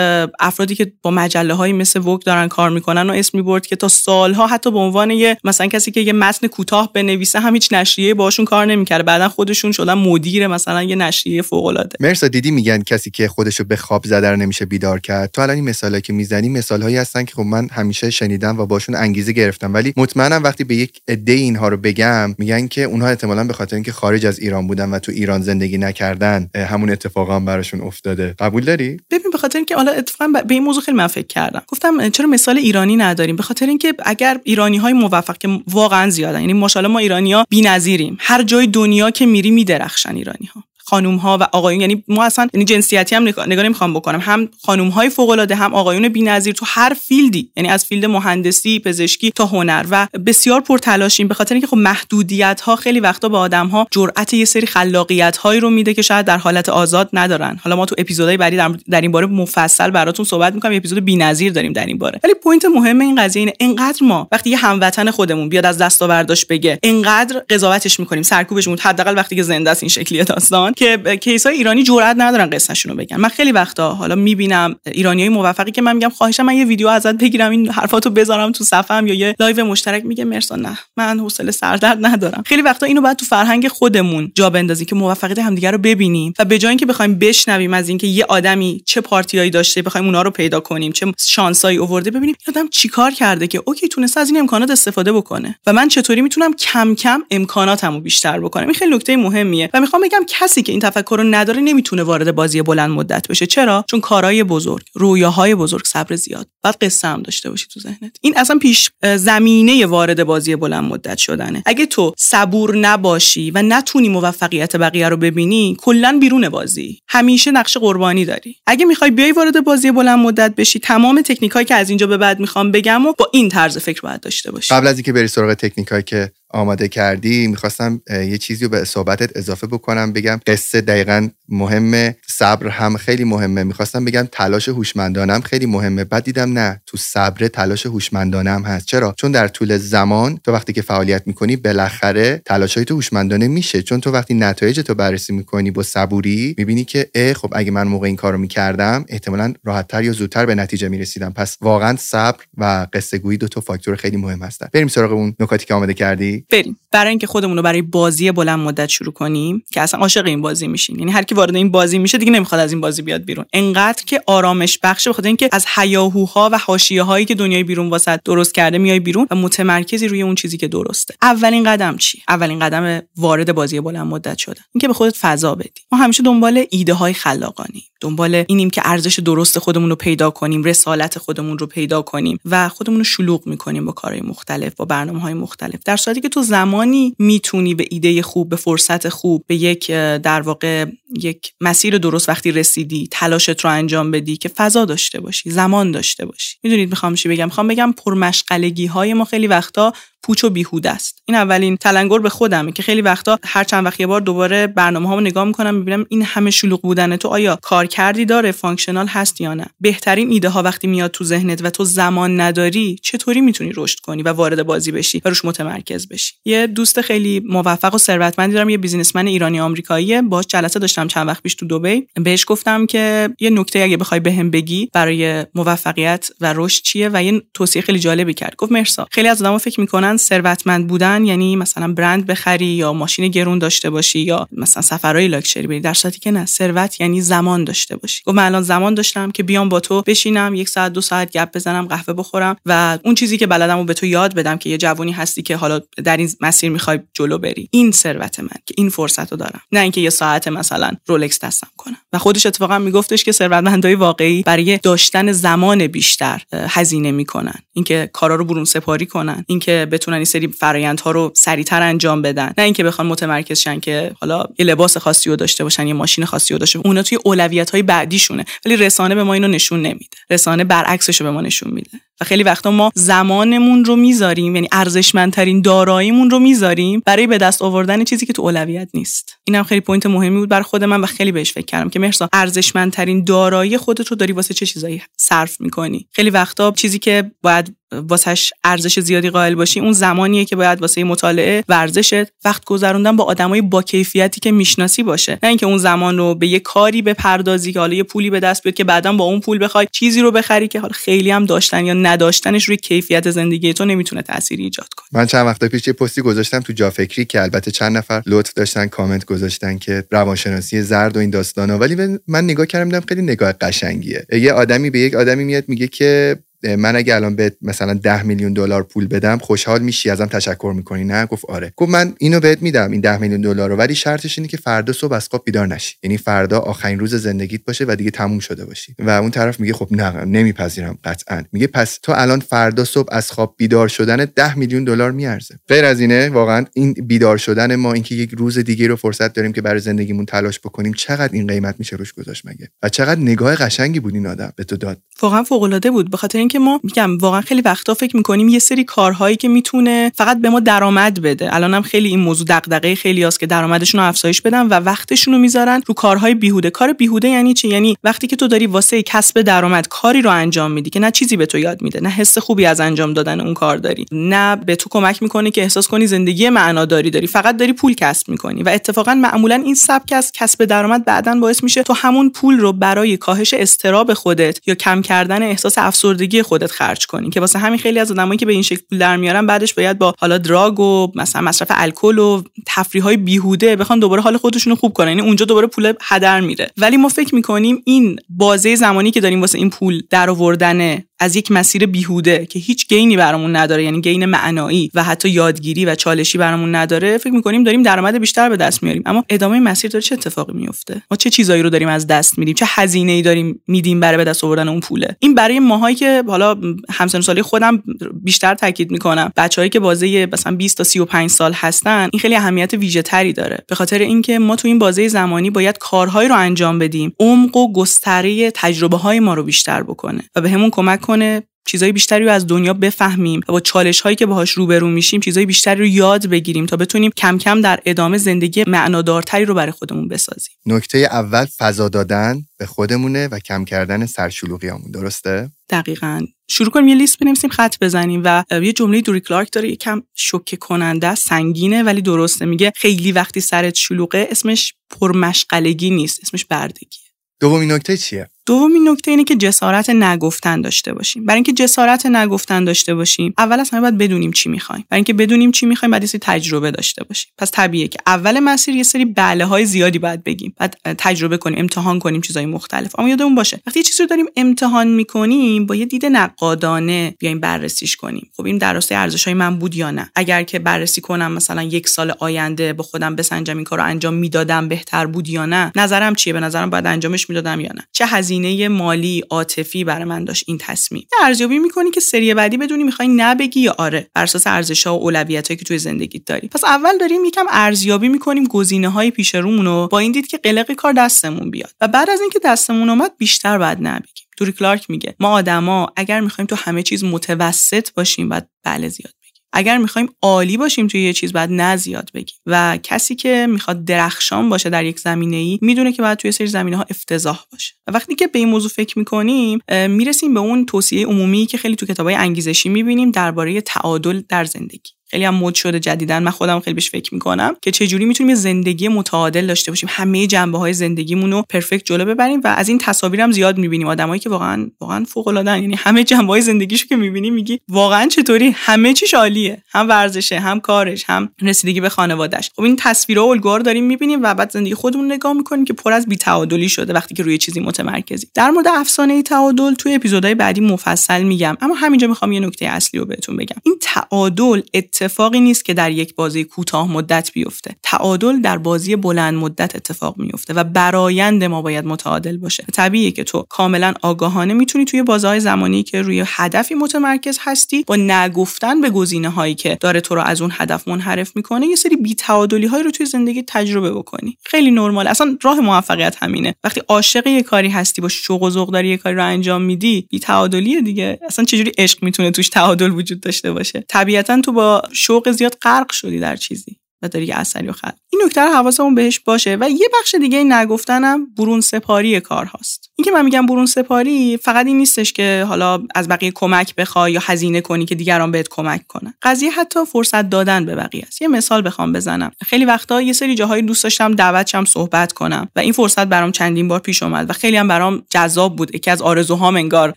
افرادی که با مجله‌های مثل ووگ دارن کار میکنن و اسم میبرد که تا سالها حتی به عنوان یه مثلا کسی که یه متن کوتاه بنویسه هم هیچ نشریه باشون کار نمیکرد، بعدن خودشون شدن مدیر مثلا یه نشریه فوق العاده. مرسا دیدی میگن کسی که خودشو به خواب زده نمیشه بیدار کرد. تو الان این مثالی که میزنی مثالهایی هستن که خب من همیشه شنیدم و باشون انگیزه گرفتم، ولی مطمئنم وقتی به یک عده اینها رو بگم میگن که اونها احتمالاً به خاطر اینکه خارج از ایران بودن و تو ایران زندگی نکردن همون اتفاقا هم براشون افتاده. قبول داری؟ ببین به خاطر اینکه حالا اتفاقا به این موضوع خیلی من فکر کردم، گفتم چرا مثال ایرانی نداریم؟ به خاطر اینکه اگر ایرانی‌های موفق که واقعا زیادن، یعنی ماشاءالله ما ایرانی‌ها بی‌نظیریم، هر جای دنیا که میری میدرخشن ایرانی‌ها، خانوم‌ها و آقایون. یعنی ما اصلا جنسیتی هم نگاه نمی‌خوام بکنم، هم خانوم‌های فوق‌العاده هم آقایون بی‌نظیر تو هر فیلدی، یعنی از فیلد مهندسی، پزشکی تا هنر، و بسیار پرتلاشیم به خاطر اینکه خب محدودیت‌ها خیلی وقتا به آدم‌ها جرأت یه سری خلاقیت‌هایی رو میده که شاید در حالت آزاد ندارن. حالا ما تو اپیزودهای بعدی در این باره مفصل براتون صحبت می‌کنم، اپیزود بی‌نظیر داریم در این باره. ولی پوینت مهم این قضیه اینه، انقدر ما وقتی یه هموطن خودمون بیاد از دستاورداش بگه، انقدر قضاوتش می‌کنیم، سرکوبش می‌کنیم، حداقل وقتی که زنده است این شکلیه داستان که کیسای ایرانی جرئت ندارن قصه‌شون رو بگن. من خیلی وقتا حالا میبینم ایرانیای موفقی که من میگم خواهشاً من یه ویدیو ازت بگیرم، این حرفاتو بذارم تو صفحه‌ام یا یه لایو مشترک، میگه مرسا نه، من حوصله سردرد ندارم. خیلی وقتا اینو باید تو فرهنگ خودمون جا بندازیم که موفقیت همدیگه رو ببینیم و به جای اینکه بخوایم بشنویم از اینکه یه آدمی چه پارتیایی داشته، بخوایم اونا رو پیدا کنیم، چه شانسایی آورده، ببینیم این آدم چیکار کرده که اوکی تونسته از این امکانات استفاده بکنه و من چطوری میتونم کم کم امکاناتمو بیشتر بکنم. این خیلی نکته مهمیه و میخوام بگم کسی که این تفکر رو نداره نمیتونه وارد بازی بلند مدت بشه. چرا؟ چون کارهای بزرگ، رویاهای بزرگ، صبر زیاد، بعد قصه هم داشته باشی تو ذهنت. این اصلا پیش زمینه وارد بازی بلند مدت شدنه. اگه تو صبور نباشی و نتونی موفقیت بقیه رو ببینی، کلا بیرون بازی، همیشه نقش قربانی داری. اگه میخوای بیای وارد بازی بلند مدت بشی، تمام تکنیکایی که از اینجا به بعد میخوام بگم و با این طرز فکر باید داشته باشی. قبل از اینکه بری سراغ تکنیکایی که آماده کردی، میخواستم یه چیزی رو به صحبتت اضافه بکنم، بگم قصه دقیقاً مهمه، صبر هم خیلی مهمه، میخواستم بگم تلاش هوشمندانه هم خیلی مهمه، بعد دیدم نه، تو صبر تلاش هوشمندانه هم هست. چرا؟ چون در طول زمان تو وقتی که فعالیت میکنی بالاخره تلاشای تو هوشمندانه میشه، چون تو وقتی نتایج تو بررسی میکنی با صبوری میبینی که خب اگه من موقع این کارو میکردم احتمالاً راحت‌تر یا زودتر به نتیجه میرسیدم. پس واقعاً صبر و قصه گویی دو تا فاکتور خیلی مهم هستن. بریم سراغ اون نکاتی که آماده کردی. بریم؟ بریم. برای اینکه خودمون رو برای بازی بلند مدت شروع کنیم که اصلا عاشق این بازی میشیم. یعنی هر کی وارد این بازی میشه دیگه نمیخواد از این بازی بیاد بیرون. انقدر که آرامش بخشه، بخاطر اینکه از هیاهوها و حاشیه‌هایی که دنیای بیرون واسط درست کرده میای بیرون و متمرکزی روی اون چیزی که درسته. اولین قدم چی؟ اولین قدم وارد بازی بلند مدت شدن. اینکه به خودت فضا بدی. ما همیشه دنبال ایده‌های خلاقانه، دنبال اینیم که ارزش درست خودمون رو پیدا کنیم، رسالت خودمون رو پیدا کنیم و خودمون رو شلوغ می‌کنیم با کارهای مختلف، با برنامه‌های مختلف. در صورتی که تو زمانی میتونی به ایده خوب، به فرصت خوب، به یک در واقع یک مسیر درست وقتی رسیدی، تلاشت رو انجام بدی که فضا داشته باشی، زمان داشته باشی. میدونید میخوام چی بگم؟ میخوام بگم پرمشغلگی‌های ما خیلی وقتا پوچ و بیهوده است. این اولین تلنگر به خودمه که خیلی وقتا هر چند وقت یه بار دوباره برنامه‌هامو نگاه می‌کنم، می‌بینم این همه شلوغ بودن تو آیا کارکردی داره، فانکشنال هست یا نه؟ بهترین ایده‌ها وقتی میاد تو ذهنت و تو زمان نداری، چطوری می‌تونی رشد کنی و وارد بازی بشی و روش متمرکز بشی؟ یه دوست خیلی موفق و ثروتمندی دارم، یه بیزینسمن ایرانی آمریکاییه، باهاش جلسه داشتم چند وقت پیش تو دبی. بهش گفتم که یه نکته اگه بخوای بهم بگی برای موفقیت و رشد چیه و یه توصیه خیلی جالبی کرد. گفت مهرسا، خیلی از آدما فکر می‌کنن ثروتمند بودن یعنی مثلا برند بخری یا ماشین گرون داشته باشی یا مثلا سفرهای لاکچری بری، در صورتی که نه، ثروت یعنی زمان داشته باشی. گفت من الان زمان داشتم که بیام با تو بشینم یک ساعت دو ساعت گپ بزنم، قهوه بخورم و اون چیزی که بلدمو به تو یاد بدم که یه جوونی هستی که حالا در این مسیر می‌خوای جلو بری. این ثروت من که این فرصتو دارم، نه اینکه یه ساعت مثلا رولکس دستم کنم. و خودش اتفاقا میگفتش که ثروتمندای واقعی برای داشتن زمان بیشتر هزینه میکنن، اینکه کارا رو برون سپاری کنن، اینکه بتونن این سری فرآیندها رو سریعتر انجام بدن، نه اینکه بخوان متمرکز شن که حالا یه لباس خاصی رو داشته باشن، یه ماشین خاصی رو داشته باشن. اونا توی اولویت‌های بعدیشونه، ولی رسانه به ما اینو نشون نمیده. رسانه برعکسش رو به ما نشون میده. و خیلی وقتا ما زمانمون رو میذاریم، یعنی ارزشمندترین داراییمون رو میذاریم برای به دست آوردن چیزی که تو اولویت نیست. اینم خیلی پوینت مهمی بود برای خود من و خیلی بهش فکر کردم که مهرسا، ارزشمندترین دارایی خودت رو داری واسه چه چیزایی صرف می‌کنی؟ خیلی وقتا چیزی که باید واسهش ارزش زیادی قائل باشی اون زمانیه که باید واسه مطالعه، ورزشت، وقت گذروندن با آدمای با کیفیتی که میشناسی باشه، نه اینکه اون زمان رو به یه کاری بپردازی که حالا یه پولی به دست بیاد که بعداً با اون پول بخوای چیزی رو بخری که حالا خیلی هم داشتن یا نداشتنش روی کیفیت زندگی تو نمیتونه تأثیری ایجاد کنه. من چند وقت پیش یه پستی گذاشتم تو جافکری که البته چند نفر لطف داشتن کامنت گذاشتن که روانشناسی زرد و این داستانا، ولی من نگاه کردم دیدم خیلی نگاه قشنگیه. یه آدمی به یک آدمی میاد میگه که من اگه الان بهت مثلا 10 میلیون دلار پول بدم خوشحال میشی، ازم تشکر میکنی؟ نه. گفت آره. گفت من اینو بهت میدم، این 10 میلیون دلار رو، ولی شرطش اینه که فردا صبح از خواب بیدار نشی، یعنی فردا آخرین روز زندگیت باشه و دیگه تموم شده باشی. و اون طرف میگه خب نه، نمیپذیرم قطعا. میگه پس تو الان فردا صبح از خواب بیدار شدن 10 میلیون دلار میارزه. غیر از اینه واقعا این بیدار شدن ما، اینکه یک روز دیگه رو فرصت داریم که برای زندگیمون تلاش بکنیم، چقدر این قیمت میشه روش گذاشت مگه؟ و چقدر نگاه قشنگی بود این آدم به تو داد. واقعا فوق العاده بود. بخاطر که ما میگم واقعا خیلی وقتا فکر میکنیم یه سری کارهایی که میتونه فقط به ما درآمد بده، الانم خیلی این موضوع دغدغه خیلی هست که درآمدشون رو افزایش بدن و وقتشون رو میذارن رو کارهای بیهوده. کار بیهوده یعنی چی؟ یعنی وقتی که تو داری واسه کسب درآمد کاری رو انجام میدی که نه چیزی به تو یاد میده، نه حس خوبی از انجام دادن اون کار داری، نه به تو کمک میکنه که احساس کنی زندگی معناداری داری، فقط داری پول کسب میکنی. و اتفاقا معمولا این سبک از کسب درآمد بعداً باعث میشه تو همون پول رو برای کاهش اضطراب خودت یا کم کردن احساس افسردگی خودت خرج کنی، که واسه همین خیلی از آدمایی که به این شکل پول در میارن بعدش باید با حالا دراگ و مثلا مصرف الکل و تفریح‌های بیهوده بخوان دوباره حال خودشون رو خوب کنن، یعنی اونجا دوباره پول هدر میره. ولی ما فکر میکنیم این بازه زمانی که داریم واسه این پول در آوردن از یک مسیر بیهوده که هیچ گینی برامون نداره، یعنی گین معنایی و حتی یادگیری و چالشی برامون نداره، فکر میکنیم داریم درآمد بیشتر به دست میاریم. اما ادامه مسیر داره چه اتفاقی میفته؟ ما چه چیزایی رو داریم از دست میدیم، چه هزینه‌ای داریم میدیم برای به دست آوردن اون پوله. این برای ماهایی که حالا همسن سالی خودم بیشتر تاکید میکنم، بچه‌هایی که بازه مثلا 20 تا 35 سال هستن، این خیلی اهمیت ویژه تری داره، به خاطر اینکه ما تو این بازه زمانی باید کارهایی رو انجام بدیم عمق و گستره تجربه‌های ما رو بیشتر بکنه و بهمون کمک کنه چیزای بیشتری رو از دنیا بفهمیم و با چالش‌هایی که باهاش روبرو میشیم چیزای بیشتری رو یاد بگیریم تا بتونیم کم کم در ادامه زندگی معنادارتری رو برای خودمون بسازیم. نکته اول فضا دادن به خودمونه و کم کردن سرشلوغیامون، درسته؟ دقیقاً. شروع کنیم یه لیست بنویسیم، خط بزنیم. و یه جمله دوری کلارک داره، یکم شوکه کننده، سنگینه ولی درسته. میگه خیلی وقتی سرت شلوغه اسمش پرمشغلگی نیست، اسمش بردگی. دومین نکته چیه؟ دومین نکته اینه که جسارت نگفتن داشته باشیم. برای اینکه جسارت نگفتن داشته باشیم، اول از همه باید بدونیم چی می‌خوایم. برای اینکه بدونیم چی می‌خوایم، باید یه سری تجربه داشته باشیم. پس طبیعیه که اول مسیر یه سری بله‌های زیادی باید بگیم. بعد تجربه کنیم، امتحان کنیم چیزای مختلف. اما یادمون باشه وقتی چیزی رو داریم امتحان می‌کنیم، با یه دید نقادانه بیایم بررسیش کنیم. خب این در راسته ارزش‌های من بود یا نه؟ اگر که بررسی کنم مثلا یک سال آینده با خودم بسنجم این کارو انجام میدادم بهتر بود یا نه؟ نظرم چیه؟ به نظرم باید انجامش میدادم یا نه؟ چه هزینه مالی عاطفی برای من داشت این تصمیم؟ ارزیابی می‌کنی که سری بعدی بدونی می‌خوای نه بگی یا آره، بر اساس ارزش‌ها و اولویت‌هایی که توی زندگیت داری. پس اول داریم یکم ارزیابی می‌کنیم گزینه‌های پیش رومونو، با این دید که قلق کار دستمون بیاد و بعد از اینکه دستمون اومد بیشتر بعد نبگیم. دوری کلارک میگه ما آدما اگر می‌خوایم تو همه چیز متوسط باشیم بعد بله زیاد، اگر میخوایم عالی باشیم توی یه چیز باید نه زیاد بگیم. و کسی که میخواد درخشان باشه در یک زمینه‌ای میدونه که باید توی سری زمینه‌ها افتضاح باشه. و وقتی که به این موضوع فکر میکنیم میرسیم به اون توصیه عمومی که خیلی تو کتابای انگیزشی میبینیم درباره تعادل در زندگی. خیلی هم مد شده جدیدن، من خودم خیلی بهش فکر میکنم که چجوری میتونیم زندگی متعادل داشته باشیم، همه جنبه‌های زندگیمون رو پرفکت جلو ببریم. و از این تصاویرم زیاد میبینیم، آدمایی که واقعا فوق‌العاده‌ن، یعنی همه جنبه‌های زندگیشو که میبینی میگی واقعا چطوری همه چیش عالیه، هم ورزشه، هم کارش، هم رسیدگی به خانواده‌اش. خب این تصویرها الگوار داریم میبینیم و بعد زندگی خودمون نگاه میکنیم که پر از بی‌تعادلی شده وقتی که روی چیزی متمرکزی. در مورد افسانه تعادل توی اپیزودهای بعدی مفصل میگم، اما همینجا میخوام یه نکته اصلی رو بهتون بگم. این تعادل اتفاقی نیست که در یک بازی کوتاه مدت بیفته. تعادل در بازی بلند مدت اتفاق میفته و برآیند ما باید متعادل باشه. طبیعیه که تو کاملا آگاهانه میتونی توی بازه‌های زمانی که روی هدفی متمرکز هستی با نگفتن به گزینه‌هایی که داره تو رو از اون هدف منحرف میکنه یه سری بی‌تعادلی‌های رو توی زندگی تجربه بکنی. خیلی نرمال، اصلا راه موفقیت همینه. وقتی عاشق یه کاری هستی، با شوق و ذوق داری یه کاری رو انجام میدی، بی‌تعادلیه دیگه. اصلا چجوری عشق میتونه توش تعادل وجود داشته باشه؟ طبیعتاً تو با شوق زیاد غرق شدی در چیزی و داری که اثری خلق. این نکته رو حواسمون بهش باشه. و یه بخش دیگه نگفتنم برون سپاری کار هاست. این که من میگم برون سپاری فقط این نیستش که حالا از بقیه کمک بخوای یا هزینه کنی که دیگران بهت کمک کنن. قضیه حتی فرصت دادن به بقیه است. یه مثال بخوام بزنم، خیلی وقتا یه سری جاهای دوست داشتم دعوتشم صحبت کنم و این فرصت برام چندین بار پیش اومد و خیلی هم برام جذاب بود، یکی از آرزوهام انگار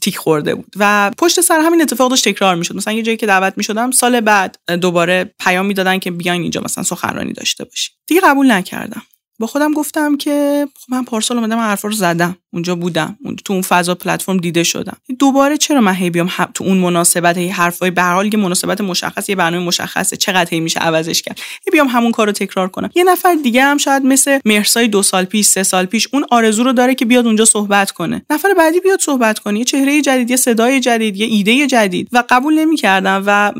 تیک خورده بود و پشت سر همین اتفاق داشت تکرار میشد. مثلا یه جایی که دعوت میشدم سال بعد دوباره پیام میدادن که بیاین اینجا مثلا سخنرانی داشته باشی. دیگه قبول نکردم. با خودم گفتم که من پارسال اومدم حرفا رو زدم، اونجا بودم، تو اون فضا پلتفرم دیده شدم، دوباره چرا من هی بیام تو اون مناسبت هی حرفای به هر حال که مناسبت مشخص یه برنامه مشخصه چقدر هی میشه عوضش کرد، هی بیام همون کارو تکرار کنم. یه نفر دیگه هم شاید مثل مهرسای 2 سال پیش 3 سال پیش اون آرزو رو داره که بیاد اونجا صحبت کنه، نفر بعدی بیاد صحبت کنه، یه چهره جدید، یه صدای جدید، یه ایده جدید. و قبول نمی‌کردم و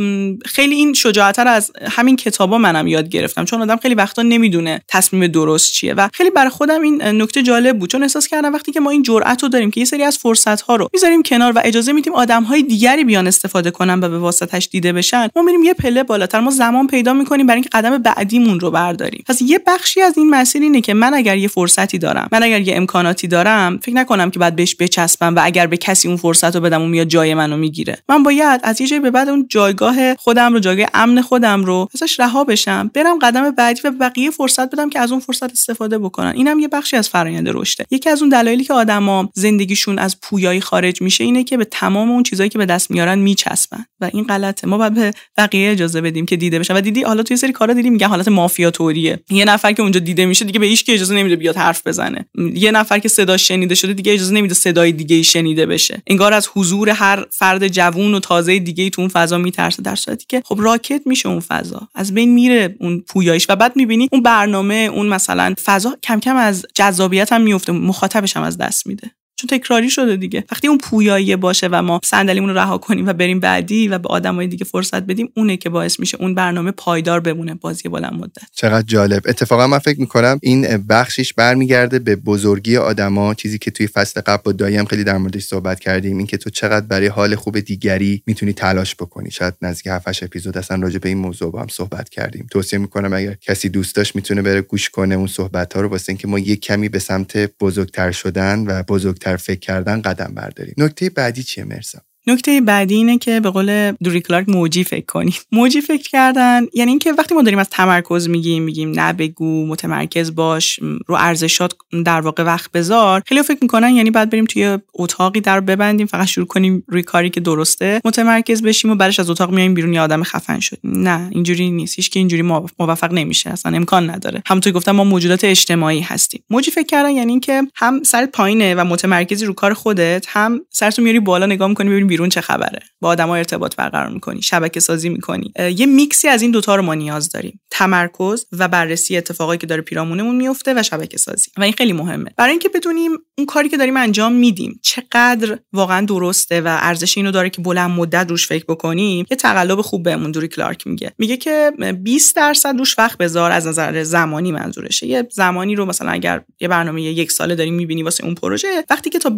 خیلی این شجاعت رو از همین کتابا منم یاد گرفتم، چون آدم خیلی وقتا نمیدونه تصمیم درست چیه. و خیلی برای خودم این نکته جالب بود، چون احساس کردم وقتی که ما این جرأت رو داریم که یه سری از فرصت‌ها رو می‌ذاریم کنار و اجازه میدیم آدم‌های دیگری بیان استفاده کنن و به واسطش دیده بشن، ما می‌ریم یه پله بالاتر، ما زمان پیدا می‌کنیم برای اینکه قدم بعدیمون رو برداریم. پس یه بخشی از این مسئله اینه که من اگر یه فرصتی دارم، من اگر یه امکاناتی دارم، فکر نکنم که بعد بهش بچسبم و اگر به کسی اون فرصت رو بدم اون میاد جای منو میگیره. من باید از یه جایی به بعد اون جایگاه خودم رو، جایگاه امن خودم رو ازش رها بشم، برم قدم بعدی و بقیه فرصت بدم که از اون فرصت استفاده بکنن. اینم یه بخشی از فرآیند رشد. یکی از اون دلایلی که آدما زندگیشون از پویایی خارج میشه اینه که به تمام اون چیزایی که به دست میارن میچسبن و این غلطه. ما باید به بقیه اجازه بدیم که دیده بشن. و دیدی حالا توی سری کارا دیدی میگن حالت مافیا طوریه، یه نفر که اونجا دیده میشه دیگه به هیچ کی اجازه نمیده بیاد حرف بزنه، یه نفر که صداش شنیده شده دیگه اجازه نمیده صدای دیگه ای شنیده بشه، انگار از حضور هر فرد جوون و تازه دیگه ای تو اون فضا میترسه، در صورتی که خب راکت میشه اون فضا، از بین میره اون پویاییش. و بعد میبینی اون برنامه، اون مثلا فضا کم کم از جذابیت هم میفته، مخاطبش هم از دست میده، چون تکراری شده دیگه. وقتی اون پویایی باشه و ما صندلیمون رو رها کنیم و بریم بعدی و به آدمای دیگه فرصت بدیم، اونه که باعث میشه اون برنامه پایدار بمونه، بازی بلند مدت. چقدر جالب. اتفاقا من فکر میکنم این بخشش برمیگرده به بزرگی آدما، چیزی که توی فصل قبل با دایی هم خیلی در موردش صحبت کردیم، این که تو چقدر برای حال خوب دیگری میتونی تلاش بکنی. شاید نزدیک 7-8 اپیزود اصلا راجع به این موضوع با هم صحبت کردیم. توصیه میکنم اگر کسی دوست داشت میتونه بره گوش کنه اون صحبت‌ها رو، واسه اینکه ما یک کمی به سمت بزرگتر شدن و بزرگتر فکر کردن قدم برداریم. نکته بعدی چیه مرسا؟ نکته بعدی اینه که به قول دوری کلارک موجی فکر کنیم. موجی فکر کردن یعنی اینکه وقتی ما داریم از تمرکز میگیم نه بگو، متمرکز باش، رو ارزشات در واقع وقت بذار، خیلی فکر میکنن یعنی بعد بریم توی اتاقی در ببندیم، فقط شروع کنیم روی کاری که درسته متمرکز بشیم و بعدش از اتاق میایم بیرون یه آدم خفن شد. نه، اینجوری نیست. هیچ کی اینجوری موفق نمیشه، اصلا امکان نداره. همونطور گفتم ما موجودات اجتماعی هستیم. موجی فکر کردن یعنی اینکه هم سرت پایینه و متمرکزی رو کار خودت، هم سرتو میاری بالا نگاه میکنی ببینی بیرون چه خبره، با آدما ارتباط برقرار میکنی، شبکه سازی میکنی. یه میکسی از این دوتا رو ما نیاز داریم، تمرکز و بررسی اتفاقایی که داره پیرامونمون میفته و شبکه سازی. و این خیلی مهمه برای اینکه بدونیم اون کاری که داریم انجام میدیم چقدر واقعا درسته و ارزش اینو داره که بلند مدت روش فکر بکنیم. یه تقلب خوب بهمون دوری کلارک میگه که 20% روش وقت بذار، از نظر زمانی منظورشه. یه زمانی رو مثلا اگر یه برنامه یک ساله داریم میبینی واسه اون پروژه، وقتی که تا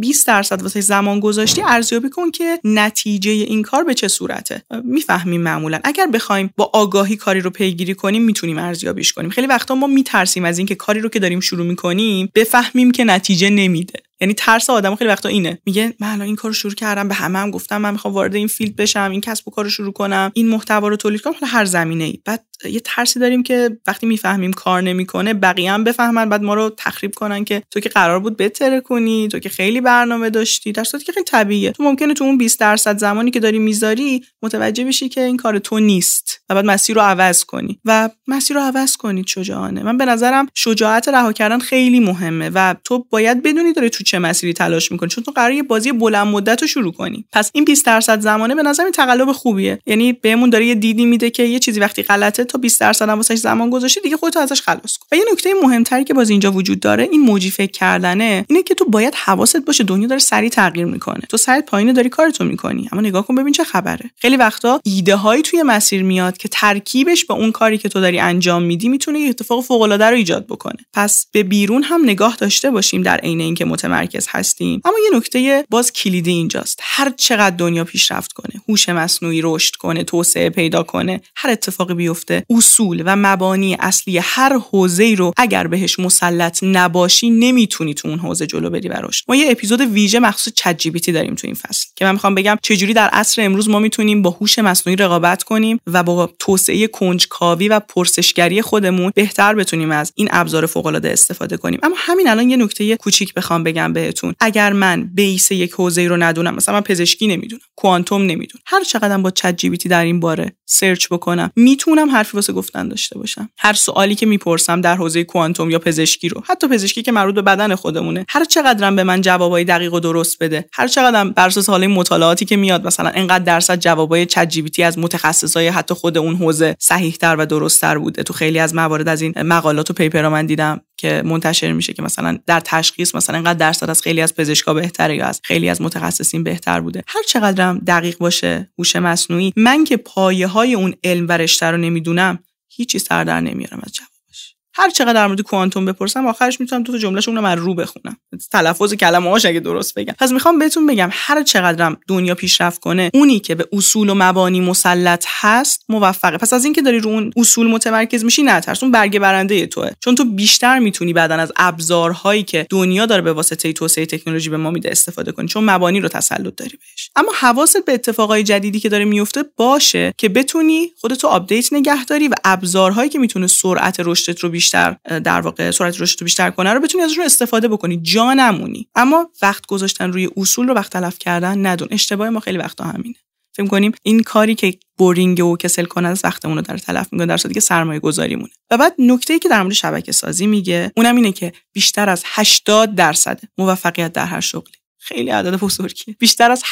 20% واسه زمان گذاشتی ارزیابی کن که نتیجه این کار به چه صورته. میفهمیم معمولا اگر بخوایم با آگاهی کاری رو پیگیری کنیم میتونیم ارزیابیش کنیم. خیلی وقتا ما میترسیم از این که کاری رو که داریم شروع میکنیم بفهمیم که نتیجه نمیده. یعنی ترس آدم خیلی وقتا اینه، میگه من الان این کارو شروع کردم، به همم گفتم من میخوام وارد این فیلد بشم، این کسب و کارو شروع کنم، این محتوا رو تولید کنم، هر زمینه‌ای. بعد یه ترسی داریم که وقتی میفهمیم کار نمیکنه بقیه هم بفهمن بعد ما رو تخریب کنن که تو که قرار بود بهتر کنی، تو که خیلی برنامه داشتی. در صورتی که خیلی طبیعیه، تو ممکنه تو اون 20% زمانی که داری میذاری متوجه بشی که این کار تو نیست و بعد مسیر رو عوض کنی. و مسیر رو عوض کنید شجاعانه. من به نظرم شجاعت رها کردن خیلی مهمه و تو باید بدونی داری تو چه مسیری تلاش میکنی، چون تو قراره یه بازی بلند مدت رو شروع کنی. پس این 20% زمانه به نظرم تقلب خوبیه، یعنی بهمون داره یه دیدی میده که یه چیزی وقتی غلطه تا 20% هم واسش زمان گذاشتی دیگه خودت ازش خلاص کن. و یه نکته مهمتری که باز اینجا وجود داره، این موجی فکر کردنه، اینه که تو باید حواست باشه دنیا داره سریع تغییر میکنه، تو سریع پایینه داری کارتو میکنی، اما نگاه کن ببین چه خبره. خیلی وقتا ایده هایی توی مسیر میاد که ترکیبش با اون کاری که تو داری انجام میدی میتونه یه اتفاق فوق العاده رو ایجاد بکنه. پس به بیرون هم نگاه داشته باشیم در عین اینکه متمرکز هستیم. اما یه نکته باز کلیدی اینجاست، هر چقدر دنیا پیشرفت کنه، هوش مصنوعی رشد کنه، توسعه پیدا کنه، هر اتفاقی بیفته، اصول و مبانی اصلی هر حوزه‌ای رو اگر بهش مسلط نباشی نمیتونی تو اون حوزه جلو بری و رشد. ما یه اپیزود ویژه مخصوص چت جی پی تی داریم تو این فصل که من میخوام بگم چجوری در عصر امروز ما میتونیم با هوش مصنوعی رقابت کنیم و با توسعه کنجکاوی و پرسشگری خودمون بهتر بتونیم از این ابزار فوق العاده استفاده کنیم. اما همین الان یه نکته کوچیک بخوام بگم بهتون، اگر من بیس یک حوزه رو ندونم، مثلا من پزشکی نمیدونم، کوانتوم نمیدونم، هر چقدر با چت جی پی تی در این باره سرچ بکنم میتونم حرفی واسه گفتن داشته باشم. هر سوالی که میپرسم در حوزه کوانتوم یا پزشکی رو، حتی پزشکی که مربوط به بدن خودمونه، هر چقدرم به من جوابای دقیق و درست بده، هر چقدرم بر اساس حاله مطالعاتی که میاد مثلا اینقدر درصد جوابای چت جی پی تی از متخصصای حتی خود اون حوزه صحیح‌تر و درست‌تر بوده. تو خیلی از موارد از این مقالات و پیپرها من دیدم که منتشر میشه که مثلا در تشخیص مثلا اینقدر درصد از خیلی از پزشکا بهتره یا از خیلی از متخصصین بهتر بوده. هر چقدرم دقیق باشه هوش مصنوعی، من که پایه‌های اون علم و رشته رو نمیدونم هیچی سر در نمیارم از جوابش. هر چقدر در مورد کوانتوم بپرسم آخرش میتونم دو تا جمله شون رو من رو بخونم، تلفظ کلمه‌هاش اگه درست بگم. پس میخوام بهتون بگم هر چقدرم دنیا پیشرفت کنه، اونی که به اصول و مبانی مسلط هست موفقه. پس از اینکه داری رو اون اصول متمرکز میشی نترس، اون برگ برنده توئه، چون تو بیشتر میتونی بعدن از ابزارهایی که دنیا داره به واسطه توسعه تکنولوژی به ما میده استفاده کنی، چون مبانی رو تسلط داری بهش. اما حواست به اتفاقای جدیدی که داره میفته باشه که بتونی خودت رو آپدیت نگه داری و ابزارهایی که میتونه سرعت رشدت رو بیشتر، در واقع سرعت رشدت رو بیشتر کنه رو بتونی ازشون استفاده بکنی، جا نمونی. اما وقت گذاشتن روی اصول رو وقت تلف کردن ندون. اشتباه ما خیلی وقتا همینه، فکر می‌کنیم این کاری که بورینگ و کسل کننده است وقتمون رو داره تلف می‌کنه، در صورتی که سرمایه گذاری مونه. و بعد نکته‌ای که در مورد شبکه سازی میگه اونم اینه که بیشتر از 80% موفقیت در هر شغلی، خیلی عدد بزرگیه، بیشتر از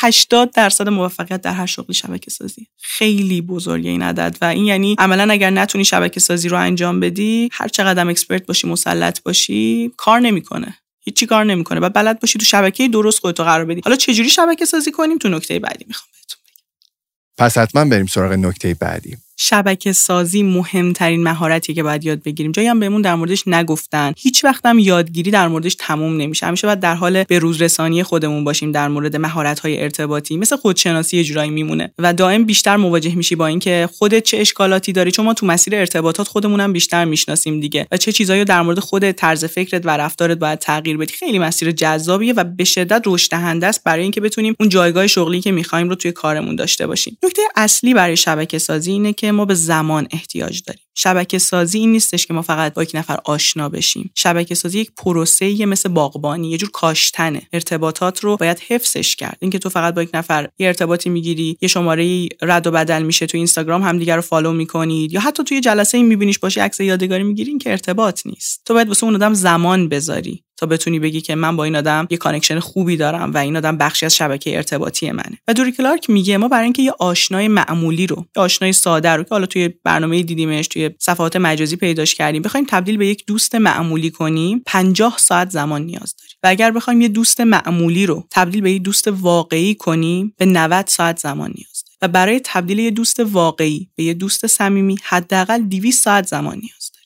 80% موفقیت در هر شغلی شبکه سازی. خیلی بزرگه این عدد و این یعنی عملاً اگر نتونی شبکه سازی رو انجام بدی، هر چقدر هم اکسپرت باشی، مسلط باشی، کار نمی‌کنه، هیچ کار نمی‌کنه. بعد بلد باشی تو شبکه درست خودت قرار بدی. حالا چه جوری شبکه سازی کنیم تو نکته بعدی میخوام بهتون بگم. پس حتما بریم سراغ نکته بعدی. شبکه سازی مهمترین مهارتی که باید یاد بگیریم. جایی هم بهمون در موردش نگفتن. هیچ وقت هم یادگیری در موردش تموم نمیشه. همیشه باید در حال به روز رسانی خودمون باشیم در مورد مهارت‌های ارتباطی. مثل خودشناسی یه جورایی میمونه و دائم بیشتر مواجه میشی با اینکه خودت چه اشکالاتی داری، چون ما تو مسیر ارتباطات خودمون هم بیشتر میشناسیم دیگه، و چه چیزایی در مورد خودت، طرز فکرت و رفتارت باید تغییر بدی. خیلی مسیر جذابیه و به شدت رشد دهنده است برای اینکه بتونیم اون جایگاه شغلی که می‌خوایم رو توی کارمون داشته باشیم. نکته اصلی برای شبکه‌سازی اینه که ما به زمان احتیاج داریم. شبکه سازی این نیستش که ما فقط با یک نفر آشنا بشیم. شبکه سازی یک پروسه‌ایه، مثل باغبانی، یه جور کاشتنه. ارتباطات رو باید حفظش کرد. اینکه تو فقط با یک نفر یه ارتباطی میگیری، یه شماره‌ای رد و بدل میشه تو اینستاگرام، همدیگه رو فالو میکنید یا حتی توی جلسه میبینیش، باشه عکس یادگاری میگیرین، که ارتباط نیست. تو باید واسه اون آدم زمان بذاری تا بتونی بگی که من با این آدم یه کانکشن خوبی دارم و این آدم بخشی از شبکه ارتباطی منه. و دوری کلارک میگه ما برای اینکه یه آشنای معمولی رو، یه آشنای ساده رو که حالا توی برنامه دیدیمش، توی صفحات مجازی پیداش کردیم، بخوایم تبدیل به یک دوست معمولی کنیم، 50 ساعت زمان نیاز داریم. و اگر بخوایم یه دوست معمولی رو تبدیل به یه دوست واقعی کنیم، به 90 ساعت زمان نیاز داریم. و برای تبدیل یه دوست واقعی به یه دوست صمیمی حداقل 200 ساعت زمان نیاز داریم.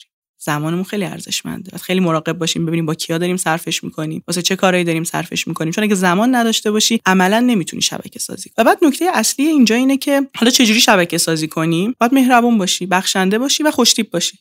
زمانمون خیلی ارزشمنده. خیلی مراقب باشیم ببینیم با کیا داریم صرفش می‌کنیم، واسه چه کارهایی داریم صرفش می‌کنیم، چون اگه زمان نداشته باشی عملاً نمیتونی شبکه سازی کنی. و بعد نکته اصلی اینجا اینه که حالا چجوری شبکه سازی کنیم؟ باید مهربون باشی، بخشنده باشی و خوش‌تیپ باشی.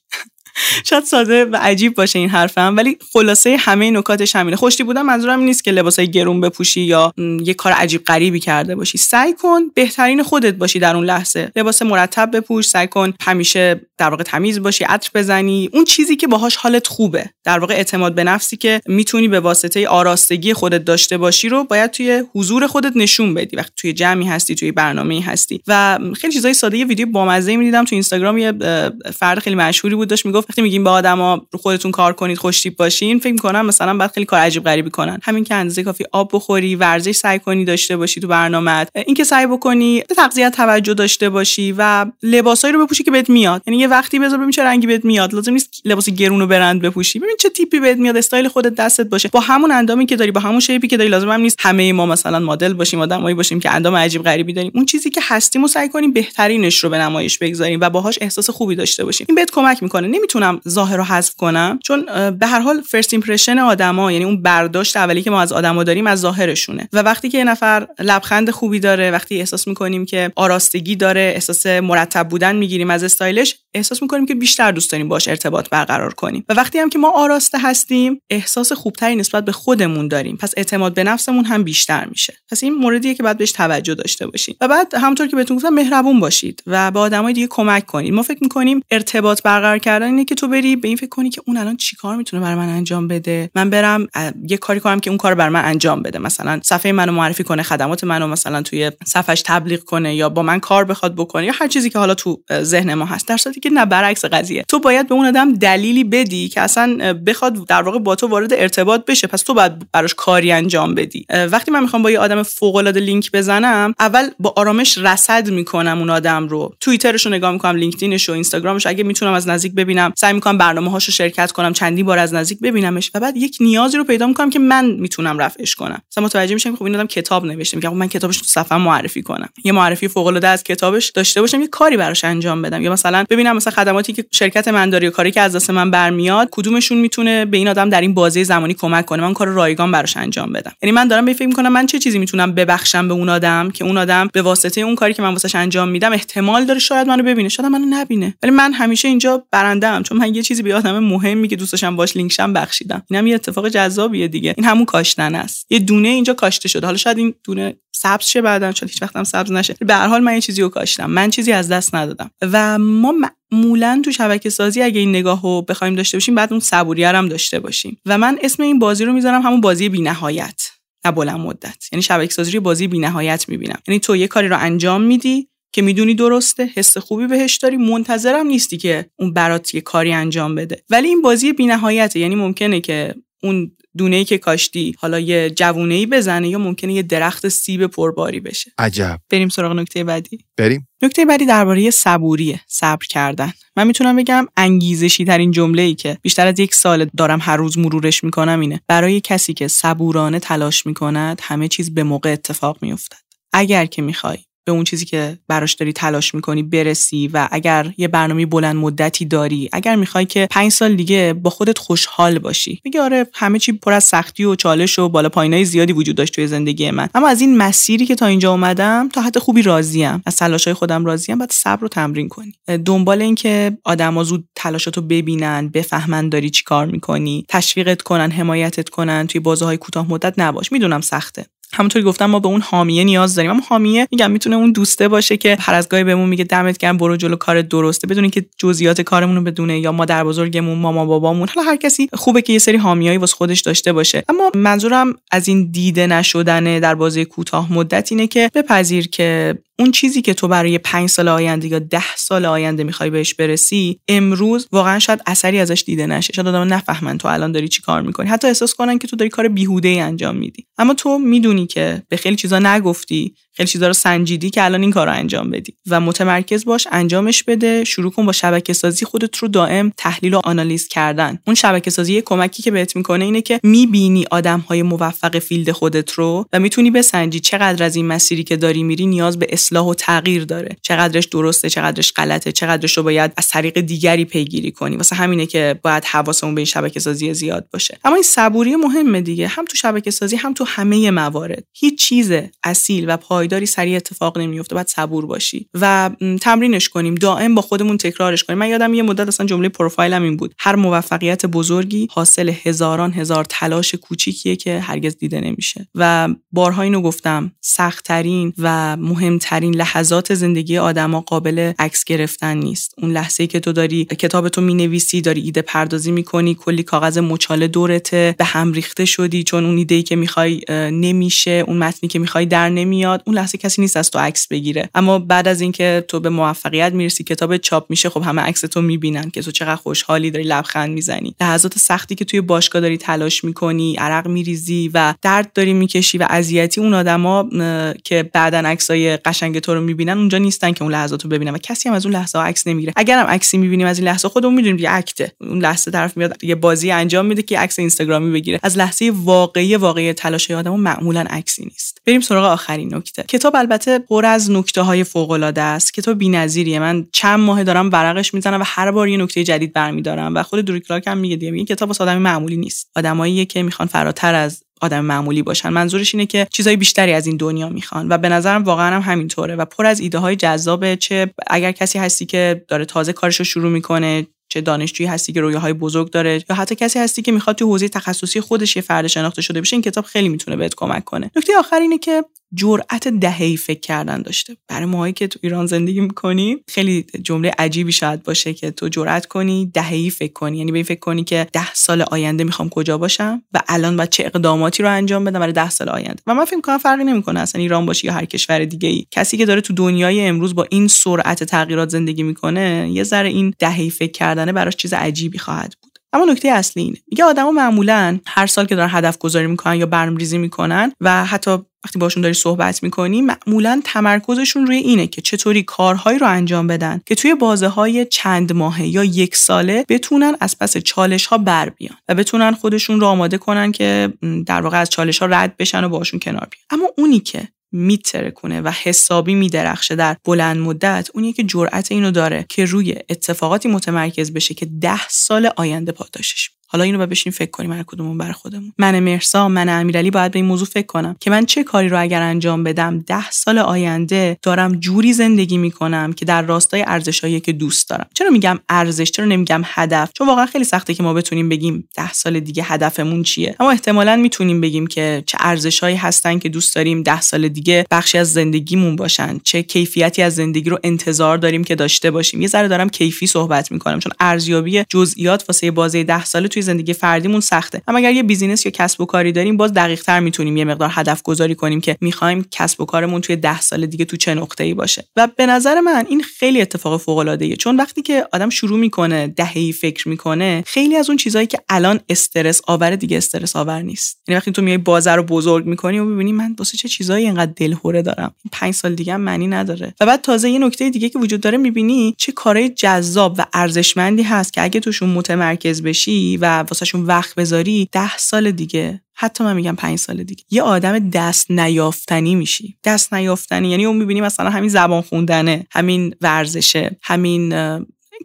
شاید ساده و عجیب باشه این حرفم، ولی خلاصه همه نکاتش همینه. خوش‌تیپ بودن منظورم این نیست که لباسای گرون بپوشی یا یه کار عجیب غریبی کرده باشی. سعی کن بهترین خودت باشی در اون لحظه. لباس مرتب بپوش، سعی کن همیشه در واقع تمیز باشی، عطر بزنی، اون چیزی که باهاش حالت خوبه. در واقع اعتماد به نفسی که میتونی به واسطه آراستگی خودت داشته باشی رو باید توی حضور خودت نشون بدی وقتی توی جمعی هستی، توی برنامه‌ای هستی. و خیلی چیزای ساده. یه ویدیو بامزه می‌دیدم تو اینستاگرام، یه فرد خیلی مشهوری بود داشت میگفت وقتی میگیم با آدما رو خودتون کار کنید، خوش‌تیپ باشین، فکر می‌کنم مثلا بعد خیلی کار عجیب غریبی کنن. همین که اندازه کافی آب بخوری، ورزش سعی کنی داشته باشی تو برنامه‌ات، اینکه سعی بکنی به تغذیه توجه داشته باشی و لباسایی رو بپوشی که بهت میاد. یعنی وقتی بذار ببین چه رنگی بهت میاد، لازم نیست لباس گرون و برند بپوشی، ببین چه تیپی بهت میاد، استایل خودت دستت باشه، با همون اندامی که داری، با همون شیپی که داری. لازم هم نیست همه ما مثلا مدل باشیم، آدمایی باشیم که اندام عجیب غریبی داریم. اون چیزی که هستیم رو سعی کنیم بهترینش رو به نمایش بگذاریم و باهاش احساس خوبی داشته باشیم. این بهت کمک میکنه. نمیتونم ظاهر رو حذف کنم، چون به هر حال فرست ایمپرشن آدما، یعنی اون برداشت اولی که ما از آدما داریم، از ظاهرشونه. و وقتی که یه نفر لبخند خوبی داره، وقتی احساس میکنیم که آراستگی داره، احساس مرتب بودن میگیریم از استایلش، احساس میکنیم که بیشتر دوست داریم باهاش ارتباط برقرار کنیم. و وقتی هم که ما آراسته هستیم، احساس خوبتری نسبت به خودمون داریم، پس اعتماد به نفسمون هم بیشتر میشه. پس این موردیه که باید بهش توجه داشته باشیم. و بعد همونطور که بهتون گفتم، مهربون باشید و به آدمای دیگه کمک کنید. ما فکر میکنیم ارتباط برقرار کردن اینه که تو بری به این فکر کنی که اون الان چیکار میتونه برای من انجام بده، من برم یه کاری کنم که اون کارو برای من انجام بده، مثلا صفحه منو معرفی کنه، خدمات منو مثلا توی صفحش تبلیغ کنه، یا با من کار بخواد بکنه، یا هر چیزی که حالا تو ذهن ما هست. در صورتی که نه، برعکس قضیه. تو باید به اون آدم دلیلی بدی که اصلا بخواد در واقع با تو وارد ارتباط بشه، پس تو باید براش کاری انجام بدی. وقتی من میخوام با یه آدم فوق العاده لینک بزنم، اول با آرامش رصد میکنم اون آدم رو، توییترش رو نگاه میکنم، لینکدینش رو، اینستاگرامش، اگه میتونم از نزدیک ببینم سعی میکنم برنامه‌هاش رو شرکت کنم، چندین بار از نزدیک ببینمش. و بعد یک نیازی رو پیدا میکنم که من میتونم رفعش کنم. مثلا متوجه میشم خب این آدم کتاب نوشته، میگم من کتابش تو صفحه معرفی کنم، یه معرفی فوق العاده از کتابش داشته باشم، یه کاری براش انجام بدم، یا مثلا ببینم مثلا خدماتی که شرکت من داره یا کاری که از دست من برمیاد، کدومشون میتونه به این آدم در این بازه زمانی کمک کنه، من کار رایگان براش انجام بدم. یعنی من دارم به فکر میکنم من چه چیزی میتونم ببخشم به اون آدم که اون آدم به واسطه اون کاری که من واسش انجام میدم احتمال داره شاید منو ببینه، شاید منو نبینه، ولی من همیشه اینجا برنده ام، چون من یه چیزی به آدم مهمی که دوست داشتم باش لینک شم بخشیدم. اینم یه اتفاق جذابیه دیگه. این همون کاشتن است. یه دونه اینجا کاشته شده، حالا شاید این دونه سبز شه بعداً، شاید هیچ وقتم سبز نشه. به هر حال من یه چیزی رو کاشتم، من چیزی از دست ندادم. و ما معمولاً تو شبکه سازی اگه این نگاهو بخوایم داشته باشیم، بعد اون صبوری هم داشته باشیم. و من اسم این بازی رو میذارم همون بازی بی‌نهایت، نه بلند مدت. یعنی شبکه سازی رو بازی بی‌نهایت میبینم. یعنی تو یه کاری رو انجام میدی که میدونی درسته، حس خوبی بهش داری، منتظرم نیستی که اون برات یه کاری انجام بده. ولی این بازی بی‌نهایته. یعنی ممکنه که اون دونه‌ای که کاشتی حالا یه جوونه‌ای بزنه، یا ممکنه یه درخت سیب پرباری بشه. عجب. بریم سراغ نکته بعدی. بریم. نکته بعدی درباره صبوریه، صبر کردن. من میتونم بگم انگیزشی ترین جمله‌ای که بیشتر از یک سال دارم هر روز مرورش میکنم اینه: برای کسی که صبورانه تلاش میکند همه چیز به موقع اتفاق میافتد. اگر که میخوای به اون چیزی که براش داری تلاش میکنی برسی و اگر یه برنامه بلند مدتی داری، اگر میخوای که 5 سال دیگه با خودت خوشحال باشی، میگه آره همه چی پر از سختی و چالش و بالا پایینای زیادی وجود داشت توی زندگی من، اما از این مسیری که تا اینجا اومدم تا حد خوبی راضیم، از تلاشای خودم راضیم. بعد صبر و تمرین کنی، دنبال این که آدما زود تلاشاتو ببینن، بفهمن داری چیکار میکنی، تشویقت کنن، حمایتت کنن، توی بازهای کوتاه مدت نباش. میدونم سخته، همونطوری گفتم ما به اون حامیه نیاز داریم، اما حامیه میگم میتونه اون دوسته باشه که هر از گاهی بهمون میگه دمت گرم، برو جلو، کارت درسته، بدون اینکه جزئیات کارمون رو بدونه، یا مادر بزرگمون، مامان بابامون. حالا هر کسی خوبه که یه سری حامیایی واسه خودش داشته باشه. اما منظورم از این دیده نشدنه در بازی کوتاه مدت اینه که بپذیر که اون چیزی که تو برای 5 سال آینده یا 10 سال آینده میخوای بهش برسی، امروز واقعا شاید اثری ازش دیده نشه، شاید آدم نفهمن تو الان داری چی کار میکنی، حتی احساس کنن که تو داری کار بیهوده‌ای انجام میدی. اما تو میدونی که به خیلی چیزا نگفتی، خیلی چیزا رو سنجیدی که الان این کارو انجام بدی و متمرکز باش، انجامش بده. شروع کن با شبکه‌سازی خودت رو دائم تحلیل و آنالیز کردن. اون شبکه‌سازی کمکی که بهت میکنه اینه که میبینی آدم‌های موفق فیلد خودت رو و میتونی بسنجی چقدر از این مسیری که داری میری نیاز به اصلاح و تغییر داره، چقدرش درسته، چقدرش غلطه، چقدرش رو باید از طریق دیگری پیگیری کنی. واسه همینه که باید حواسمون به این شبکه‌سازی زیاد باشه. اما این صبوری مهمه دیگه، هم تو شبکه‌سازی هم تو همه موارد. هیچ چیز اصیل و داری سریع اتفاق نمیفته، باید صبور باشی و تمرینش کنیم، دائم با خودمون تکرارش کنیم. من یادم یه مدت اصلا جمله پروفایلم این بود: هر موفقیت بزرگی حاصل هزاران هزار تلاش کوچیکیه که هرگز دیده نمیشه. و بارها اینو گفتم، سخت‌ترین و مهمترین لحظات زندگی آدما قابل عکس گرفتن نیست. اون لحظه‌ای که تو داری کتابتو می‌نویسی، داری ایده پردازی می‌کنی، کلی کاغذ مچاله دورته، به هم ریخته شدی چون اون ایده‌ای که می‌خوای نمیشه، اون متنی که می‌خوای در نمیاد، اون لحظه کسی نیست از تو عکس بگیره. اما بعد از اینکه تو به موفقیت میرسی، کتاب چاپ میشه، خب همه عکس تو میبینن که تو چقدر خوشحالی، داری لبخند میزنی. لحظات سختی که توی باشگاه داری تلاش میکنی، عرق میریزی و درد داری میکشی و اذیتی، اون آدما که بعدن عکسای قشنگ تو رو میبینن اونجا نیستن که اون لحظات رو ببینن و کسی هم از اون لحظه عکس نمیگیره. اگرم عکسی میبینیم از این لحظه، خودمون میدونیم یه اکته، اون لحظه طرف میاد یه بازی انجام میده که عکس اینستاگرامی بگیره. از لحظه واقعی تلاش آدمو معمولا عکسی نیست. بریم سراغ آخرین نکته. کتاب البته پر از نکته‌های فوق‌العاده است. کتاب بی‌نظیریه. من چند ماه دارم ورقش میزنم و هر بار یه نکته جدید برمی‌دارم و خود دوری کلارک هم میگه دیگه، این کتاب واسه آدم معمولی نیست. آدماییه که میخوان فراتر از آدم معمولی باشن. منظورش اینه که چیزای بیشتری از این دنیا میخوان و به نظرم واقعا هم همینطوره و پر از ایده‌های جذابه. چه اگر کسی هستی که داره تازه کارشو شروع میکنه، چه دانشجویی هستی که رویاهای بزرگ داره، یا حتی کسی هستی که میخواد تو حوزه تخصصی خودش یه فرد شناخته شده بشه، این کتاب خیلی میتونه بهت کمک کنه. نکته آخر اینه که جرأت دهه‌ای فکر کردن داشته. برای ماهایی که تو ایران زندگی میکنیم خیلی جمله عجیبی شاید باشه که تو جرأت کنی دهه‌ای فکر کنی، یعنی به این فکر کنی که 10 سال آینده میخوام کجا باشم و الان باید چه اقداماتی رو انجام بدم برای 10 سال آینده. و من فکر می‌کنم فرقی نمیکنه اصلا ایران باشی یا هر کشور دیگه‌ای، کسی که داره تو دنیای امروز با این سرعت تغییرات زندگی میکنه، یه ذره این دهه‌ای فکر کردن براش چیز عجیبی خواهد بود. اما نکته اصلی اینه، میگه آدما معمولاً هر سال که دارن هدف گذاری میکنن یا برنامه‌ریزی میکنن و حتی وقتی باشون داری صحبت میکنی، معمولاً تمرکزشون روی اینه که چطوری کارهایی رو انجام بدن که توی بازه‌های چند ماهه یا 1 ساله بتونن از پس چالش‌ها بر بیان و بتونن خودشون رو آماده کنن که در واقع از چالش‌ها رد بشن و باشون کنار بیان. اما اونی که میترکونه و حسابی میدرخشه در بلند مدت، اونیه که جرأت اینو داره که روی اتفاقاتی متمرکز بشه که 10 سال آینده پاداشش. حالا اینو بشینیم فکر کنیم هر کدومون برای خودمون. من مهرسا، من امیرعلی باید به این موضوع فکر کنم که من چه کاری رو اگر انجام بدم 10 سال آینده دارم جوری زندگی میکنم که در راستای ارزشایی که دوست دارم. چرا میگم ارزش، چرا نمیگم هدف؟ چون واقعا خیلی سخته که ما بتونیم بگیم 10 سال دیگه هدفمون چیه، اما احتمالاً میتونیم بگیم که چه ارزشایی هستن که دوست داریم 10 سال دیگه بخشی از زندگیمون باشن، چه کیفیتی از زندگی رو انتظار داریم که داشته باشیم. یه ذره دارم کیفی صحبت میکنم چون ارزیابی جزئیات واسه بازه 10 ساله زندگی فردیمون سخته، اما اگر یه بیزینس یا کسب و کاری داریم باز دقیق‌تر میتونیم یه مقدار هدف گذاری کنیم که می‌خوایم کسب و کارمون توی 10 سال دیگه تو چه نقطه‌ای باشه. و به نظر من این خیلی اتفاق فوق‌العاده‌ایه، چون وقتی که آدم شروع میکنه دهه‌ای فکر میکنه، خیلی از اون چیزایی که الان استرس آور دیگه استرس آور نیست. یعنی وقتی تو میای بازار رو بزرگ می‌کنی و می‌بینی من واسه چه چیزایی اینقدر دلهره دارم، این 5 سال دیگه هم معنی نداره. و بعد تازه یه نکته دیگه که وجود داره، می‌بینی چه کارهای جذاب و ارزشمندی هست که اگه توشون متمرکز بشی و واسه شون وقت بذاری 10 سال دیگه حتی من میگم 5 سال دیگه یه آدم دست نیافتنی میشی. دست نیافتنی یعنی اون میبینی مثلا همین زبان خوندنه، همین ورزشه، همین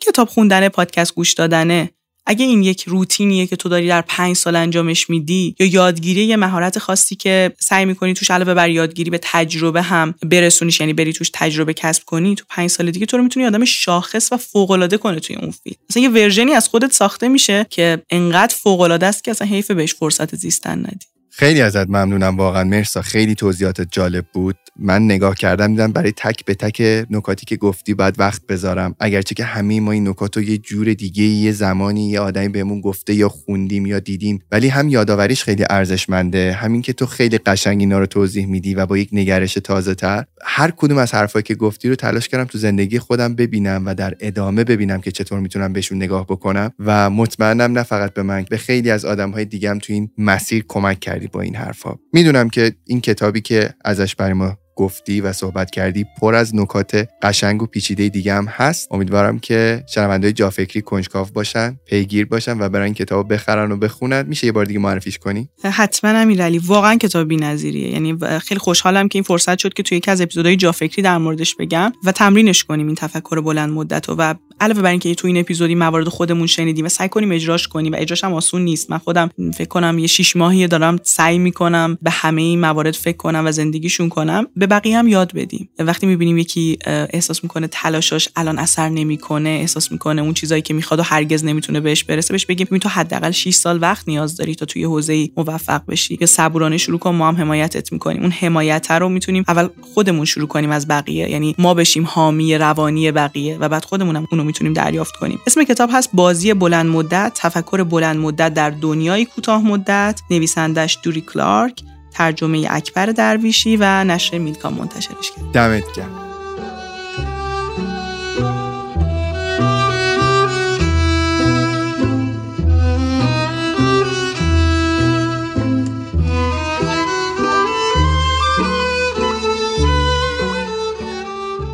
کتاب خوندنه، پادکست گوش دادنه. اگه این یک روتینیه که تو داری در 5 سال انجامش میدی، یا یادگیری یه مهارت خاصی که سعی میکنی توش علاوه بر یادگیری به تجربه هم برسونیش، یعنی بری توش تجربه کسب کنی، تو 5 سال دیگه تو رو میتونی آدم شاخص و فوق‌العاده کنه توی اون فیلد. مثلا یه ورژنی از خودت ساخته میشه که انقدر فوق‌العاده است که اصلا حیف بهش فرصت زیستن ندی. خیلی ازت ممنونم واقعا مهرسا، خیلی توضیحاتت جالب بود. من نگاه کردم دیدم برای تک به تک نکاتی که گفتی باید وقت بذارم، اگرچه که همه ما این نکاتو یه جور دیگه یه زمانی یه آدمی بهمون گفته یا خوندیم یا دیدیم، ولی هم یاداوریش خیلی ارزشمنده. همین که تو خیلی قشنگ اینا رو توضیح میدی و با یک نگرش تازه‌تر، هر کدوم از حرفایی که گفتی رو تلاش کردم تو زندگی خودم ببینم و در ادامه ببینم که چطور میتونم بهشون نگاه بکنم و مطمئنم نه فقط به من، به خیلی از آدم‌های دیگه هم تو این مسیر کمک کردی با این حرفا. میدونم که این کتابی که ازش برای ما گفتی و صحبت کردی پر از نکات قشنگ و پیچیده دیگه هم هست. امیدوارم که شنونده‌های جافکری کنجکاو باشن، پیگیر باشن و برن این کتابو بخرن و بخونن. میشه یه بار دیگه معرفیش کنی؟ حتما امیرعلی، واقعا کتاب بی‌نظیریه. یعنی خیلی خوشحالم که این فرصت شد که توی یکی از اپیزودهای جافکری در موردش بگم و تمرینش کنیم این تفکر بلند مدت و علاوه بر اینکه تو این اپیزودی موارد خودمون شنیدیم و سعی کنیم اجراش کنیم و اجراش هم آسون نیست. من خودم فکر کنم یه 6 ماهه دارم سعی می‌کنم به همه این موارد فکر کنم و زندگیشون کنم. بقیه هم یاد بدیم. وقتی میبینیم یکی احساس میکنه تلاشش الان اثر نمیکنه، احساس میکنه اون چیزایی که میخواد و هرگز نمیتونه بهش برسه، بهش بگیم ببین تو حداقل 6 سال وقت نیاز داری تا توی حوزه‌ای موفق بشی، یا صبورانه شروع کن، ما هم حمایتت میکنیم. اون حمایت رو میتونیم اول خودمون شروع کنیم از بقیه، یعنی ما بشیم حامی روانی بقیه و بعد خودمون هم اونو میتونیم دریافت کنیم. اسم کتاب هست بازی بلند مدت، تفکر بلند مدت در دنیای کوتاه مدت. نویسندش دوری کلارک، ترجمه اکبر درویشی و نشر میلگا منتشرش کرد. دمت گرم.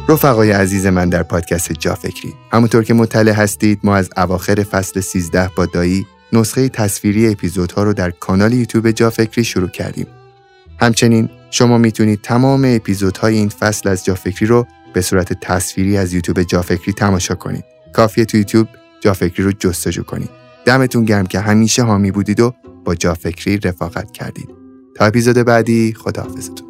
رفقای عزیز من در پادکست جافکری، همونطور که مطلع هستید ما از اواخر فصل 13 با دایی نسخه تصویری اپیزودها رو در کانال یوتیوب جافکری شروع کردیم. همچنین شما میتونید تمام اپیزودهای این فصل از جافکری رو به صورت تصویری از یوتیوب جافکری تماشا کنید. کافیه تو یوتیوب جافکری رو جستجو کنید. دمتون گرم که همیشه حامی بودید و با جافکری رفاقت کردید. تا اپیزود بعدی، خداحافظتون.